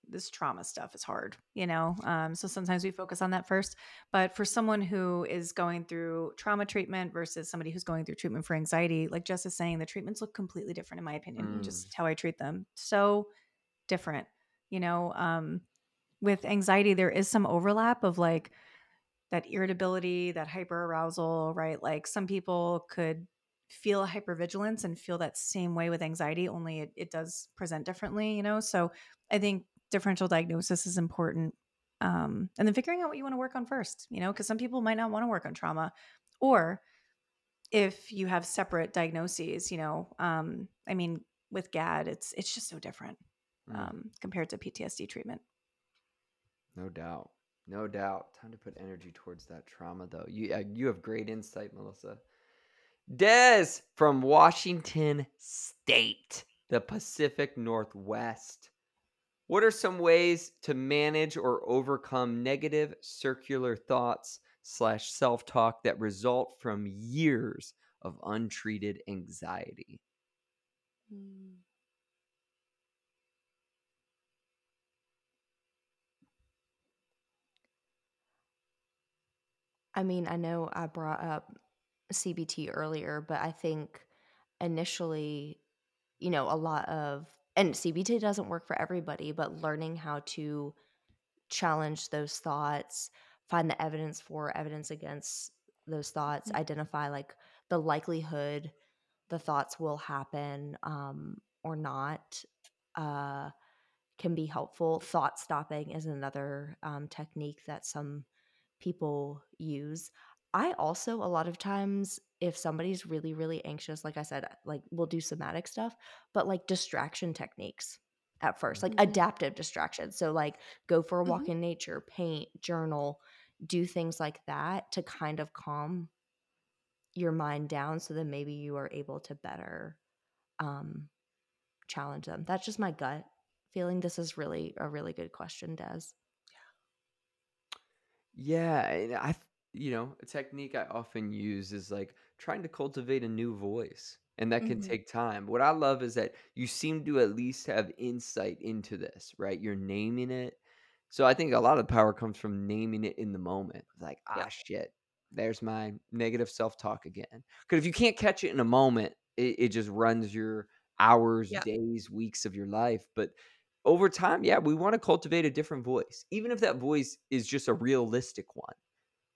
this trauma stuff is hard, you know? Um, so sometimes we focus on that first. But for someone who is going through trauma treatment versus somebody who's going through treatment for anxiety, like Jess is saying, the treatments look completely different, in my opinion, mm. just how I treat them. So different, you know? Um, with anxiety, there is some overlap of, like, that irritability, that hyperarousal, right? Like, some people could feel hypervigilance and feel that same way with anxiety, only it, it does present differently, you know? So I think differential diagnosis is important. Um, and then figuring out what you want to work on first, you know, because some people might not want to work on trauma. Or if you have separate diagnoses, you know, um, I mean, with G A D, it's, it's just so different um, compared to P T S D treatment. No doubt. No doubt. Time to put energy towards that trauma, though. You uh, you have great insight, Melissa. Des from Washington State, the Pacific Northwest. What are some ways to manage or overcome negative circular thoughts slash self-talk that result from years of untreated anxiety? Mm. I mean, I know I brought up C B T earlier, but I think initially, you know, a lot of, and C B T doesn't work for everybody, but learning how to challenge those thoughts, find the evidence for, evidence against those thoughts, mm-hmm. identify, like, the likelihood the thoughts will happen um, or not uh, can be helpful. Thought stopping is another um, technique that some people use. I also, a lot of times, if somebody's really, really anxious, like I said, like, we'll do somatic stuff, but like distraction techniques at first, like mm-hmm. adaptive distraction. So, like, go for a walk mm-hmm. in nature, paint, journal, do things like that to kind of calm your mind down, so then maybe you are able to better um, challenge them. That's just my gut feeling. This is really a really good question, Des. Yeah, and I, you know, a technique I often use is, like, trying to cultivate a new voice. and that can mm-hmm. take time. What I love is that you seem to at least have insight into this, right? You're naming it. So I think a lot of the power comes from naming it in the moment. Like, yeah. ah, shit, there's my negative self-talk again. Because if you can't catch it in a moment, it, it just runs your hours, yeah. days, weeks of your life. But over time, yeah, we want to cultivate a different voice, even if that voice is just a realistic one.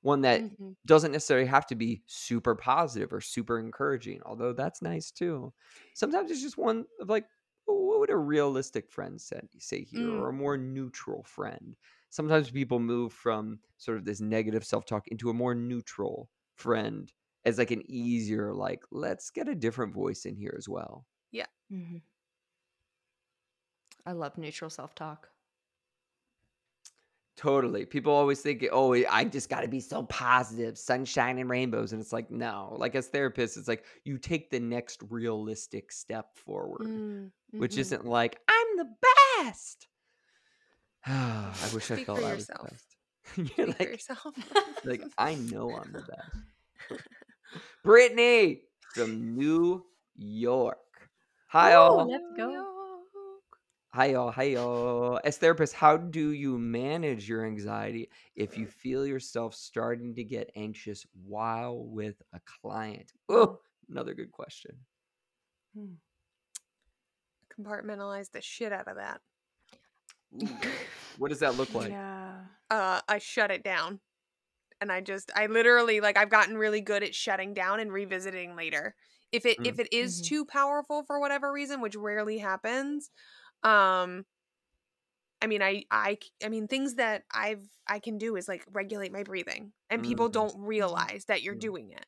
One that mm-hmm. doesn't necessarily have to be super positive or super encouraging, although that's nice too. Sometimes it's just one of like, what would a realistic friend say here, mm. or a more neutral friend? Sometimes people move from sort of this negative self-talk into a more neutral friend as like an easier, like, let's get a different voice in here as well. Yeah. Mm-hmm. I love neutral self-talk. Totally. People always think, oh, I just got to be so positive, sunshine and rainbows. And it's like, no, like as therapists, it's like you take the next realistic step forward, mm-hmm. which isn't like, I'm the best. I wish Speak I felt for I was yourself. The best. You're Speak like, for yourself. Like, I know I'm the best. Brittany from New York. Hi, oh, all. Let's go. Hi, y'all. Hi, y'all. As therapists, how do you manage your anxiety if you feel yourself starting to get anxious while with a client? Oh, another good question. Hmm. Compartmentalize the shit out of that. Ooh, what does that look like? Yeah. Uh, I shut it down. And I just, I literally, like, I've gotten really good at shutting down and revisiting later. If it, mm. if it is mm-hmm. too powerful for whatever reason, which rarely happens, Um, I mean, I, I, I mean, things that I've, I can do is like regulate my breathing, and people don't realize that you're doing it.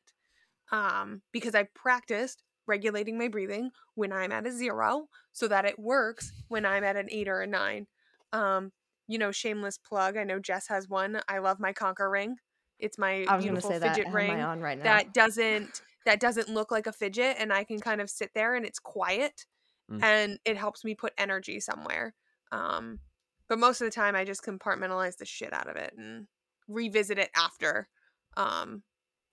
Um, because I've practiced regulating my breathing when I'm at a zero so that it works when I'm at an eight or a nine. Um, you know, shameless plug. I know Jess has one. I love my Conker ring. It's my I was beautiful gonna say fidget that. ring I have mine on right now. that doesn't, that doesn't look like a fidget, and I can kind of sit there and it's quiet. Mm-hmm. And it helps me put energy somewhere. Um, but most of the time I just compartmentalize the shit out of it and revisit it after, um,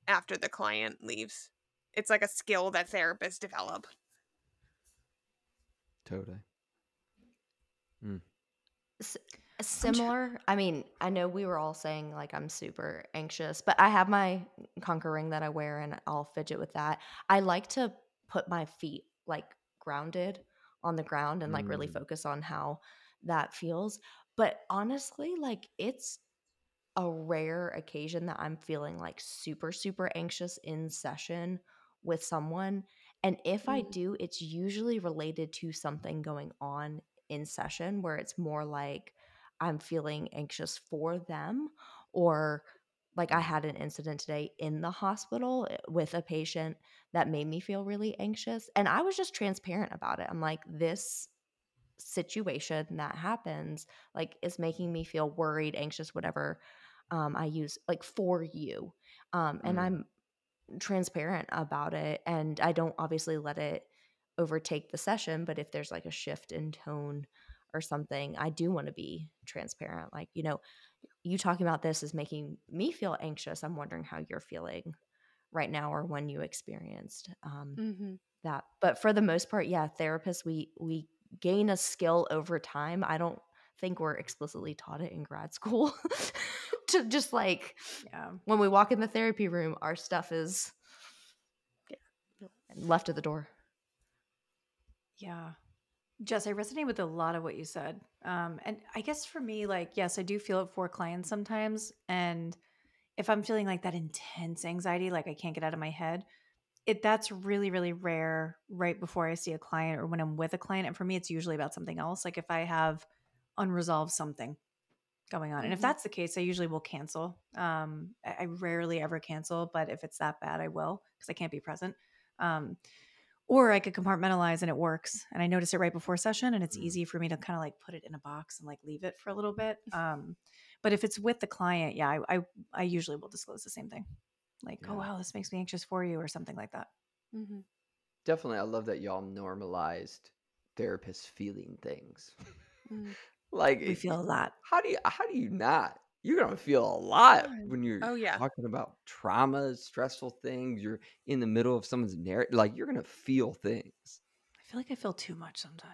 after the client leaves. It's like a skill that therapists develop. Totally. Mm. S- similar. I mean, I know we were all saying like, I'm super anxious, but I have my Conker ring that I wear and I'll fidget with that. I like to put my feet like grounded on the ground and like really focus on how that feels. But honestly, like it's a rare occasion that I'm feeling like super, super anxious in session with someone. And if I do, it's usually related to something going on in session where it's more like I'm feeling anxious for them, or like I had an incident today in the hospital with a patient that made me feel really anxious. And I was just transparent about it. I'm like, this situation that happens, like, is making me feel worried, anxious, whatever um, I use, like, for you. Um, and mm-hmm. I'm transparent about it. And I don't obviously let it overtake the session. But if there's like a shift in tone or something, I do want to be transparent. Like, you know, you talking about this is making me feel anxious. I'm wondering how you're feeling right now, or when you experienced um, mm-hmm. that. But for the most part, yeah, therapists, we we gain a skill over time. I don't think we're explicitly taught it in grad school to just like yeah. when we walk in the therapy room, our stuff is yeah. left at the door. Yeah. Jess, I resonate with a lot of what you said. Um, and I guess for me, like, yes, I do feel it for clients sometimes. And if I'm feeling like that intense anxiety, like I can't get out of my head, it that's really, really rare right before I see a client or when I'm with a client. And for me, it's usually about something else. Like if I have unresolved something going on. And if that's the case, I usually will cancel. Um, I, I rarely ever cancel, but if it's that bad, I will, because I can't be present. Um, Or I could compartmentalize and it works. And I notice it right before session, and it's easy for me to kind of like put it in a box and like leave it for a little bit. Um, but if it's with the client, yeah, I I, I usually will disclose the same thing. Like, yeah. oh, wow, this makes me anxious for you, or something like that. Mm-hmm. Definitely. I love that y'all normalized therapists feeling things. Mm. Like, we feel a lot. How do you, how do you not? you're going to feel a lot when you're oh, yeah. talking about traumas, stressful things. You're in the middle of someone's narrative. Like, you're going to feel things. I feel like I feel too much sometimes.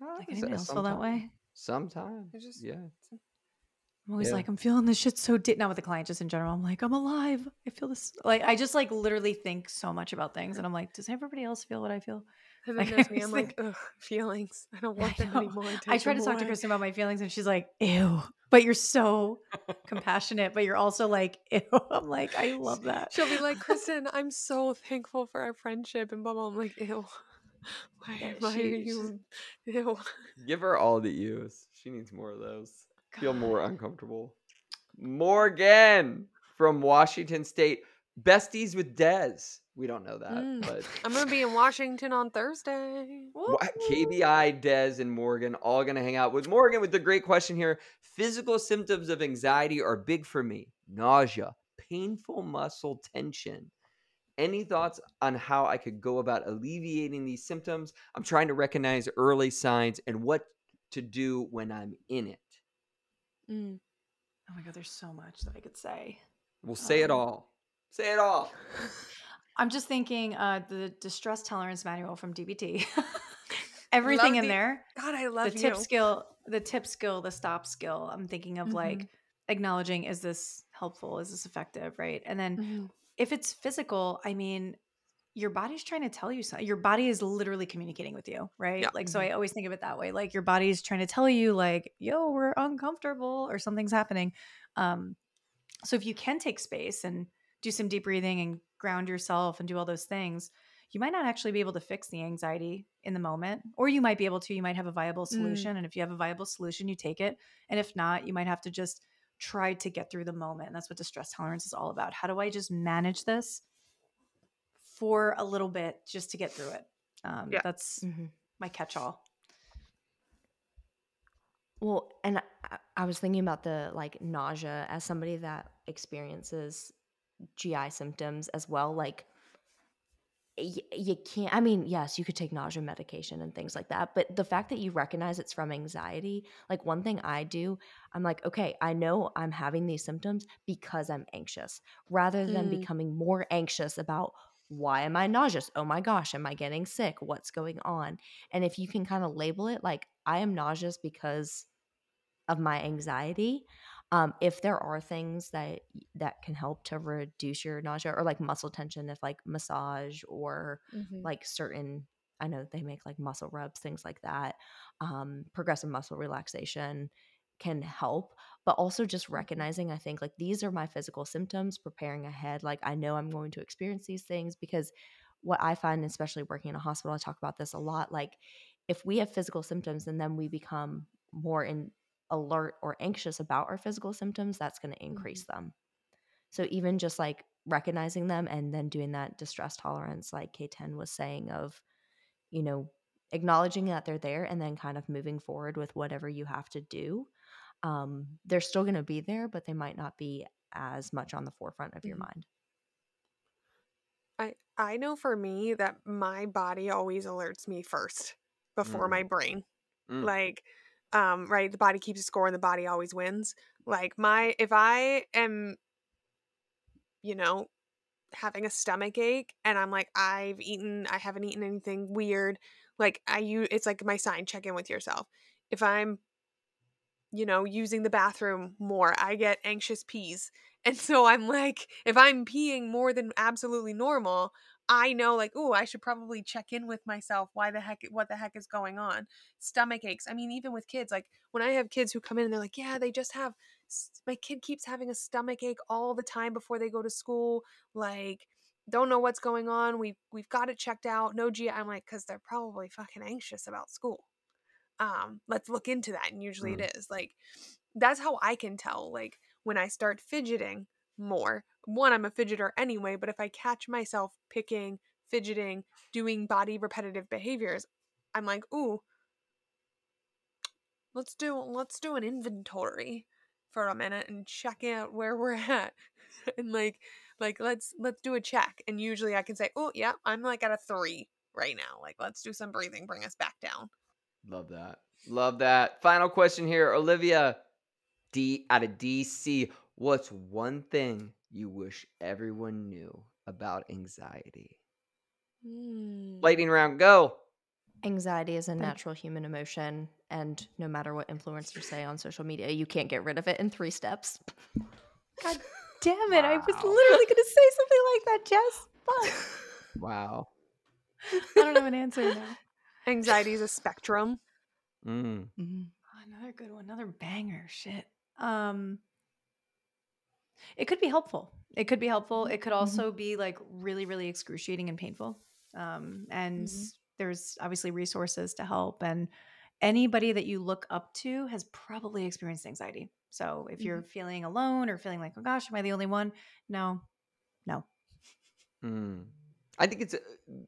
Oh, like, anybody else feel that way? Sometimes. I just, yeah. I'm always yeah. like, I'm feeling this shit so deep. Not with the client, just in general. I'm like, I'm alive. I feel this. Like, I just like literally think so much about things. And I'm like, does everybody else feel what I feel? And then there's me. I'm like, ugh, feelings. I don't want them anymore. I try to talk to Kristen about my feelings and she's like, ew. But you're so compassionate, but you're also like, ew. I'm like, I love that. She'll be like, Kristen, I'm so thankful for our friendship. And blah, blah. I'm like, ew. Why, yeah, why she, are you? Ew. Give her all the ews. She needs more of those. God. Feel more uncomfortable. Morgan from Washington State. Besties with Dez. We don't know that, mm. but I'm gonna be in Washington on Thursday. Woo. K B I, Dez, and Morgan all gonna hang out with Morgan with the great question here. Physical symptoms of anxiety are big for me: nausea, painful muscle tension. Any thoughts on how I could go about alleviating these symptoms? I'm trying to recognize early signs and what to do when I'm in it. Mm. Oh my God, there's so much that I could say. We'll say um. it all. Say it all. I'm just thinking uh, the distress tolerance manual from D B T. Everything love in the, there. God, I love the tip you. skill, the tip skill, the stop skill. I'm thinking of mm-hmm. like acknowledging, is this helpful? Is this effective? Right. And then mm-hmm. if it's physical, I mean, your body's trying to tell you something. Your body is literally communicating with you, right? Yeah. Like, so I always think of it that way. Like, your body's trying to tell you like, yo, we're uncomfortable or something's happening. Um, so if you can take space and do some deep breathing and ground yourself and do all those things, you might not actually be able to fix the anxiety in the moment, or you might be able to, you might have a viable solution. Mm. And if you have a viable solution, you take it. And if not, you might have to just try to get through the moment. And that's what distress tolerance is all about. How do I just manage this for a little bit just to get through it? Um, yeah. That's mm-hmm. my catch-all. Well, and I, I was thinking about the like nausea as somebody that experiences G I symptoms as well. Like y- you can't, I mean, yes, you could take nausea medication and things like that, but the fact that you recognize it's from anxiety, like one thing I do, I'm like, okay, I know I'm having these symptoms because I'm anxious, rather than mm. becoming more anxious about why am I nauseous? Oh my gosh, am I getting sick? What's going on? And if you can kind of label it, like I am nauseous because of my anxiety. Um, if there are things that that can help to reduce your nausea or like muscle tension, if like massage or mm-hmm. like certain, I know they make like muscle rubs, things like that. Um, progressive muscle relaxation can help, but also just recognizing, I think like these are my physical symptoms, preparing ahead. Like I know I'm going to experience these things, because what I find, especially working in a hospital, I talk about this a lot. Like if we have physical symptoms and then we become more in alert or anxious about our physical symptoms, that's going to increase mm-hmm. them. So even just like recognizing them and then doing that distress tolerance, like K ten was saying, of, you know, acknowledging that they're there and then kind of moving forward with whatever you have to do. Um, they're still going to be there, but they might not be as much on the forefront of mm-hmm. your mind. I I know for me that my body always alerts me first before mm. my brain. Mm. Like, Um, right, the body keeps a score and the body always wins. Like my, if I am, you know, having a stomach ache and I'm like, I've eaten, I haven't eaten anything weird. Like I, you, it's like my sign, check in with yourself. If I'm, you know, using the bathroom more, I get anxious pees. And so I'm like, if I'm peeing more than absolutely normal, I know like, oh, I should probably check in with myself. Why the heck, what the heck is going on? Stomach aches. I mean, even with kids, like when I have kids who come in and they're like, yeah, they just have, my kid keeps having a stomach ache all the time before they go to school. Like, don't know what's going on. We've, we've got it checked out. No G I. I'm like, cause they're probably fucking anxious about school. Um, let's look into that. And usually mm. it is like, that's how I can tell. Like when I start fidgeting more, one, I'm a fidgeter anyway, but if I catch myself picking, fidgeting, doing body repetitive behaviors, I'm like, ooh, let's do, let's do an inventory for a minute and check out where we're at. And like, like, let's, let's do a check. And usually I can say, oh yeah, I'm like at a three right now. Like, let's do some breathing, bring us back down. Love that. Love that. Final question here, Olivia. D out of D C. What's one thing you wish everyone knew about anxiety? Mm. Lightning round, go. Anxiety is a natural human emotion, and no matter what influencers say on social media, you can't get rid of it in three steps. God damn it. Wow. I was literally going to say something like that, Jess. But... Wow. I don't have an answer now. Anxiety is a spectrum. Mm. Mm-hmm. Oh, another good one. Another banger. Shit. Um, it could be helpful. It could be helpful. It could also mm-hmm. be like really, really excruciating and painful. Um, and mm-hmm. there's obviously resources to help. And anybody that you look up to has probably experienced anxiety. So if you're mm-hmm. feeling alone or feeling like, oh gosh, am I the only one? No, no. Mm. I think it's uh,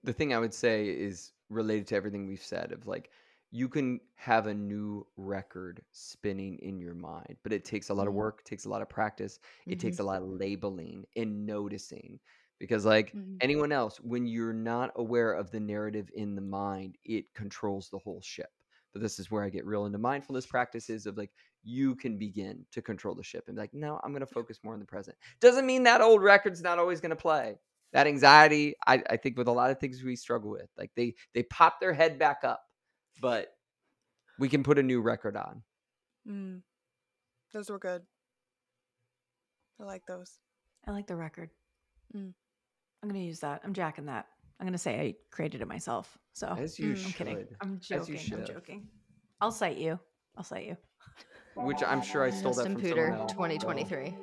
the thing I would say is related to everything we've said of like, you can have a new record spinning in your mind, but it takes a lot of work, takes a lot of practice. It mm-hmm. takes a lot of labeling and noticing, because like mm-hmm. anyone else, when you're not aware of the narrative in the mind, it controls the whole ship. But this is where I get real into mindfulness practices of like, you can begin to control the ship and be like, no, I'm going to focus more on the present. Doesn't mean that old record's not always going to play. That anxiety, I, I think with a lot of things we struggle with, like they, they pop their head back up, but we can put a new record on. Mm. Those were good. I like those. I like the record. Mm. I'm going to use that. I'm jacking that. I'm going to say I created it myself. So As you mm. should. I'm kidding. I'm joking. I'm joking. I'll cite you. I'll cite you. Which I'm sure I stole Justin that from Puder, someone else. twenty twenty-three.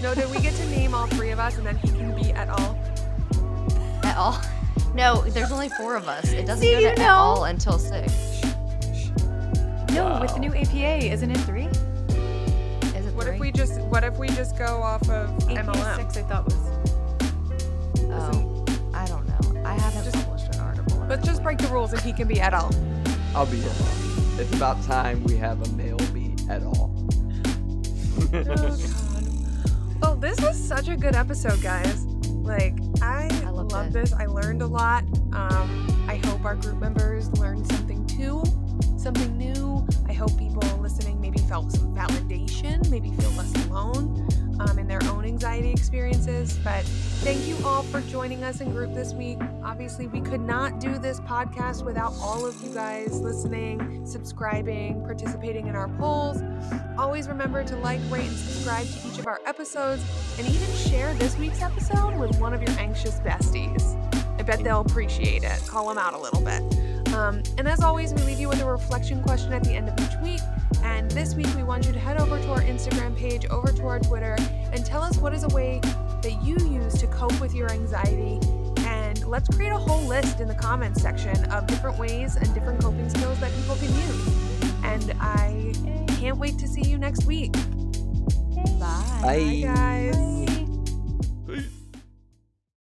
No, did we get to name all three of us and then who can be at all? At all? No, there's only four of us. It doesn't See, go to at know. all until six. No, wow. With the new A P A, isn't it three? Is it what three? If we just what if we just go off of A P A M L M? Six, I thought was. Oh, isn't... I don't know. I haven't just, published an article. Let's it. just break the rules and he can be at all. I'll be at all. It's about time we have a male be at all. Oh God. Well, this was such a good episode, guys. Like, I, I love this. I learned a lot. Um, I hope our group members learned something too, something new. I hope people listening maybe felt some validation, maybe feel less alone um, in their own anxiety experiences. But thank you all for joining us in group this week. Obviously, we could not do this podcast without all of you guys listening, subscribing, participating in our polls. Always remember to like, rate, and subscribe to each of our episodes, and even share this week's episode with one of your anxious besties. I bet they'll appreciate it. Call them out a little bit. Um, and as always, we leave you with a reflection question at the end of each week. And this week, we want you to head over to our Instagram page, over to our Twitter, and tell us what is a way that you use to cope with your anxiety. And let's create a whole list in the comments section of different ways and different coping skills that people can use. And I... can't wait to see you next week. Bye. Bye, Bye guys. Bye.